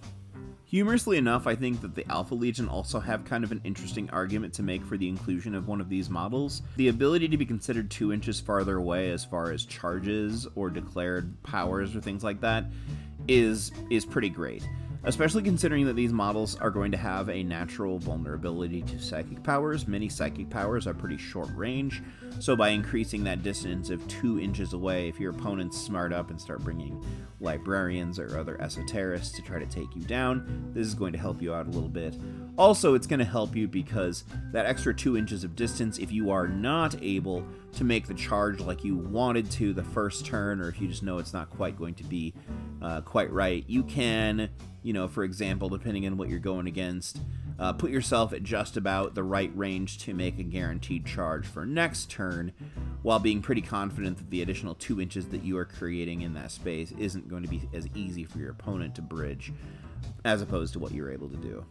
Humorously enough, I think that the Alpha Legion also have kind of an interesting argument to make for the inclusion of one of these models. The ability to be considered two inches farther away as far as charges or declared powers or things like that is is pretty great. Especially considering that these models are going to have a natural vulnerability to psychic powers. Many psychic powers are pretty short range, so by increasing that distance of two inches away, if your opponents smart up and start bringing librarians or other esoterists to try to take you down, this is going to help you out a little bit. Also, it's going to help you because that extra two inches of distance, if you are not able to make the charge like you wanted to the first turn, or if you just know it's not quite going to be uh, quite right, you can, you know, for example, depending on what you're going against, uh, put yourself at just about the right range to make a guaranteed charge for next turn, while being pretty confident that the additional two inches that you are creating in that space isn't going to be as easy for your opponent to bridge, as opposed to what you're able to do.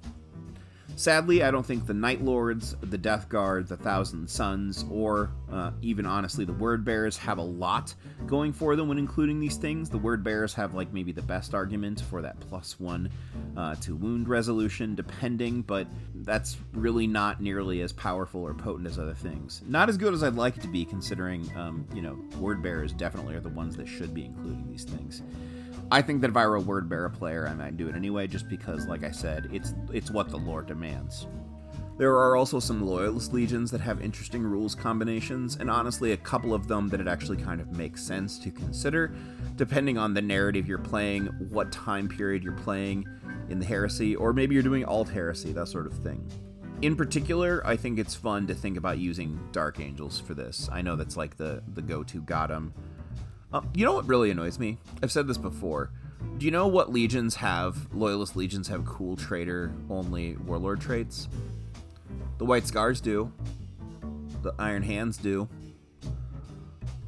Sadly, I don't think the Night Lords, the Death Guard, the Thousand Sons, or uh, even, honestly, the Word Bearers have a lot going for them when including these things. The Word Bearers have, like, maybe the best argument for that plus one uh, to wound resolution, depending, but that's really not nearly as powerful or potent as other things. Not as good as I'd like it to be, considering, um, you know, Word Bearers definitely are the ones that should be including these things. I think that if I were a Word Bearer player, I might do it anyway, just because, like I said, it's it's what the lore demands. There are also some Loyalist Legions that have interesting rules combinations, and honestly a couple of them that it actually kind of makes sense to consider, depending on the narrative you're playing, what time period you're playing in the Heresy, or maybe you're doing Alt Heresy, that sort of thing. In particular, I think it's fun to think about using Dark Angels for this. I know that's like the, the go-to Gotham. Uh, you know what really annoys me? I've said this before. Do you know what legions have, Loyalist Legions have cool traitor-only warlord traits? The White Scars do. the Iron Hands do.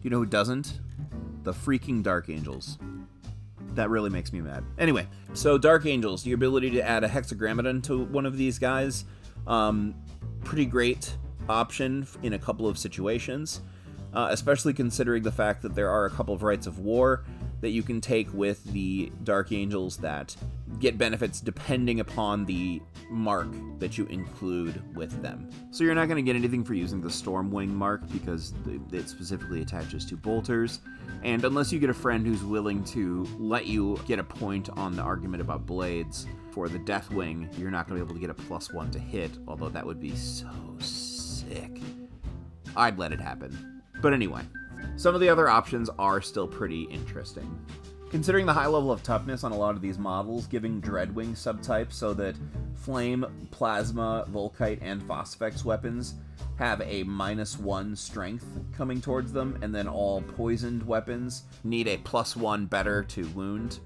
You know who doesn't? The freaking Dark Angels. That really makes me mad. Anyway, so Dark Angels, your ability to add a Hexagrammadon to one of these guys, um, pretty great option in a couple of situations, uh, especially considering the fact that there are a couple of Rites of War that you can take with the Dark Angels that get benefits depending upon the mark that you include with them. So you're not going to get anything for using the Stormwing mark because it specifically attaches to bolters, and unless you get a friend who's willing to let you get a point on the argument about blades for the Deathwing, you're not going to be able to get a plus one to hit, although that would be so sick. I'd let it happen. But anyway, some of the other options are still pretty interesting. Considering the high level of toughness on a lot of these models, giving Dreadwing subtypes so that Flame, Plasma, Volkite, and Phosphex weapons have a minus one strength coming towards them, and then all poisoned weapons need a plus one better to wound.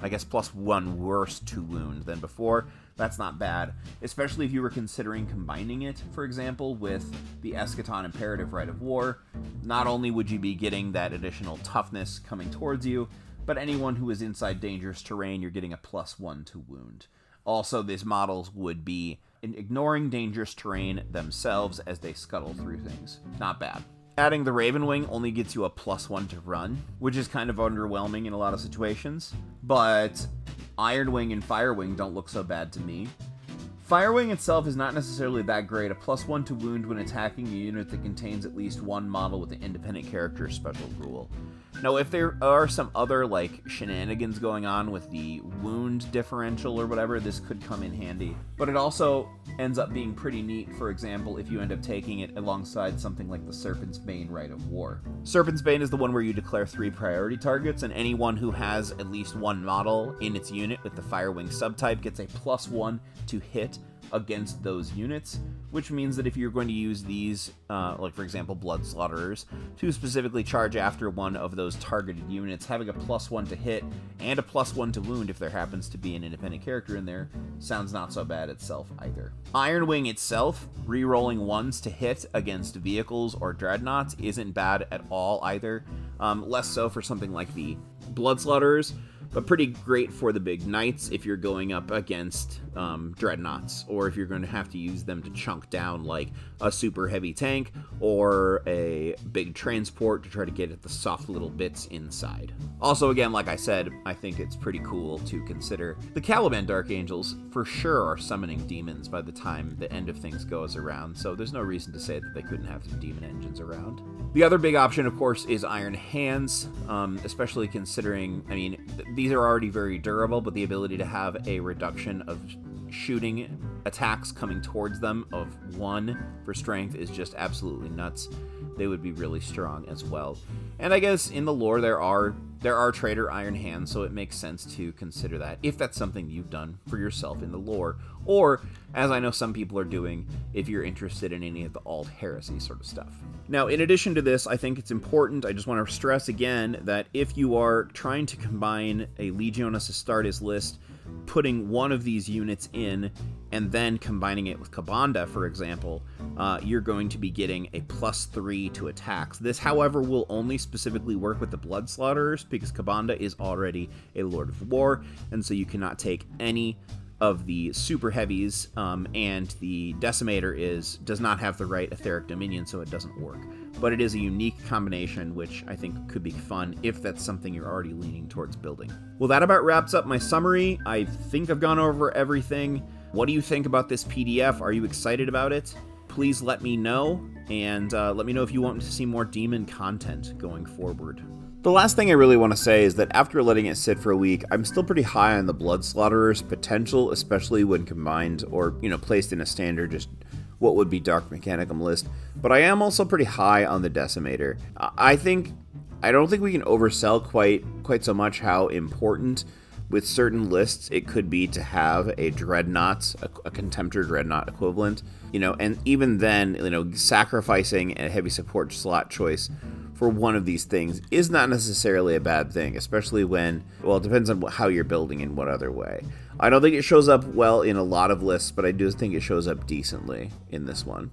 I guess plus one worse to wound than before. That's not bad, especially if you were considering combining it, for example, with the Eschaton Imperative Rite of War. Not only would you be getting that additional toughness coming towards you, but anyone who is inside dangerous terrain, you're getting a plus one to wound. Also, these models would be ignoring dangerous terrain themselves as they scuttle through things. Not bad. Adding the Ravenwing only gets you a plus one to run, which is kind of underwhelming in a lot of situations, but Ironwing and Firewing don't look so bad to me. Firewing itself is not necessarily that great. A plus one to wound when attacking a unit that contains at least one model with an independent character special rule. Now, if there are some other, like, shenanigans going on with the wound differential or whatever, this could come in handy. But it also ends up being pretty neat, for example, if you end up taking it alongside something like the Serpent's Bane Rite of War. Serpent's Bane is the one where you declare three priority targets, and anyone who has at least one model in its unit with the Firewing subtype gets a plus one to hit against those units, which means that if you're going to use these, uh, like for example, Blood Slaughterers, to specifically charge after one of those targeted units, having a plus one to hit and a plus one to wound if there happens to be an independent character in there sounds not so bad itself either. Ironwing itself, re-rolling ones to hit against vehicles or dreadnoughts isn't bad at all either, um, less so for something like the Blood Slaughterers, but pretty great for the big knights if you're going up against um, dreadnoughts, or if you're going to have to use them to chunk down like a super heavy tank or a big transport to try to get at the soft little bits inside. Also, again, like I said, I think it's pretty cool to consider. The Caliban Dark Angels for sure are summoning demons by the time the end of things goes around, so there's no reason to say that they couldn't have some demon engines around. The other big option, of course, is Iron Hands, um, especially considering, I mean, th- These are already very durable, but the ability to have a reduction of shooting attacks coming towards them of one for strength is just absolutely nuts. They would be really strong as well. And I guess in the lore there are there are Traitor Iron Hands, so it makes sense to consider that if that's something you've done for yourself in the lore, or as I know some people are doing if you're interested in any of the alt heresy sort of stuff. Now, in addition to this, I think it's important, I just want to stress again, that if you are trying to combine a Legionus Astartes list, putting one of these units in and then combining it with Kabanda, for example, uh, you're going to be getting a plus three to attacks. This, however, will only specifically work with the Blood Slaughterers because Kabanda is already a Lord of War, and so you cannot take any of the super heavies, um, and the Decimator is does not have the right Etheric Dominion, so it doesn't work. But it is a unique combination, which I think could be fun if that's something you're already leaning towards building. Well, that about wraps up my summary. I think I've gone over everything. What do you think about this P D F? Are you excited about it? Please let me know, and uh, let me know if you want to see more demon content going forward. The last thing I really want to say is that after letting it sit for a week, I'm still pretty high on the Blood Slaughterer's potential, especially when combined or, you know, placed in a standard just what would be Dark Mechanicum list, but I am also pretty high on the Decimator. I think, I don't think we can oversell quite, quite so much how important with certain lists it could be to have a Dreadnought, a, a Contemptor Dreadnought equivalent, you know, and even then, you know, sacrificing a heavy support slot choice for one of these things is not necessarily a bad thing, especially when, well, it depends on how you're building in what other way. I don't think it shows up well in a lot of lists, but I do think it shows up decently in this one.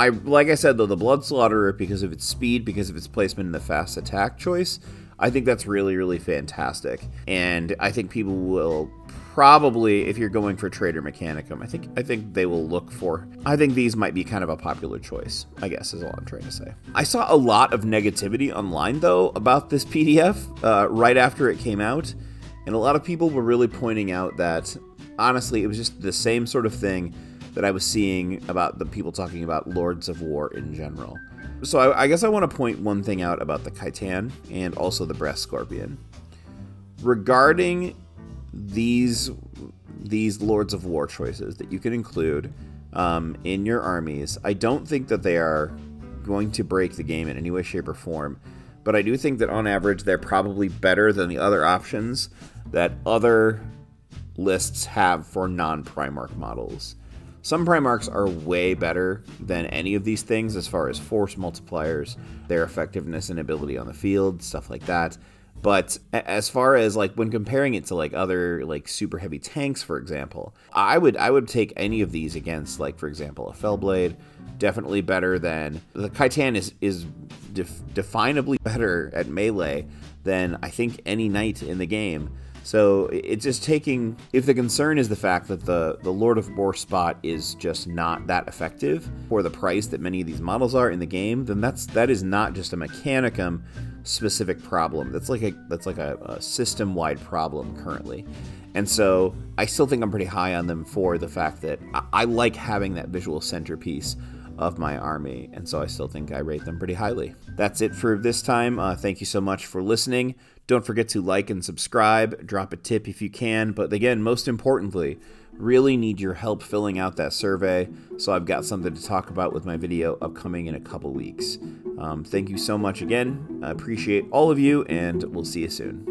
I like I said, though, the Blood Slaughterer, because of its speed, because of its placement in the fast attack choice, I think that's really, really fantastic. And I think people will probably, if you're going for Traitor Mechanicum, I think I think they will look for... I think these might be kind of a popular choice, I guess, is all I'm trying to say. I saw a lot of negativity online, though, about this P D F uh, right after it came out. And a lot of people were really pointing out that, honestly, it was just the same sort of thing that I was seeing about the people talking about Lords of War in general. So I, I guess I want to point one thing out about the Khaitan and also the Brass Scorpion. Regarding these these Lords of War choices that you can include um, in your armies, I don't think that they are going to break the game in any way, shape, or form. But I do think that on average, they're probably better than the other options that other lists have for non-Primarch models. Some Primarchs are way better than any of these things as far as force multipliers, their effectiveness and ability on the field, stuff like that. But as far as like when comparing it to like other like super heavy tanks, for example, I would I would take any of these against, like, for example, a Fellblade. Definitely better than the Khaitan is is def- definably better at melee than I think any knight in the game. So it's just taking, if the concern is the fact that the, the Lord of War spot is just not that effective for the price that many of these models are in the game, then that's that is not just a Mechanicum specific problem. That's like a that's like a, a system-wide problem currently. And so I still think I'm pretty high on them for the fact that I, I like having that visual centerpiece of my army, and so I still think I rate them pretty highly. That's it for this time. Uh, thank you so much for listening. Don't forget to like and subscribe, drop a tip if you can, but again, most importantly, really need your help filling out that survey, so I've got something to talk about with my video upcoming in a couple weeks. Um, thank you so much again. I appreciate all of you, and we'll see you soon.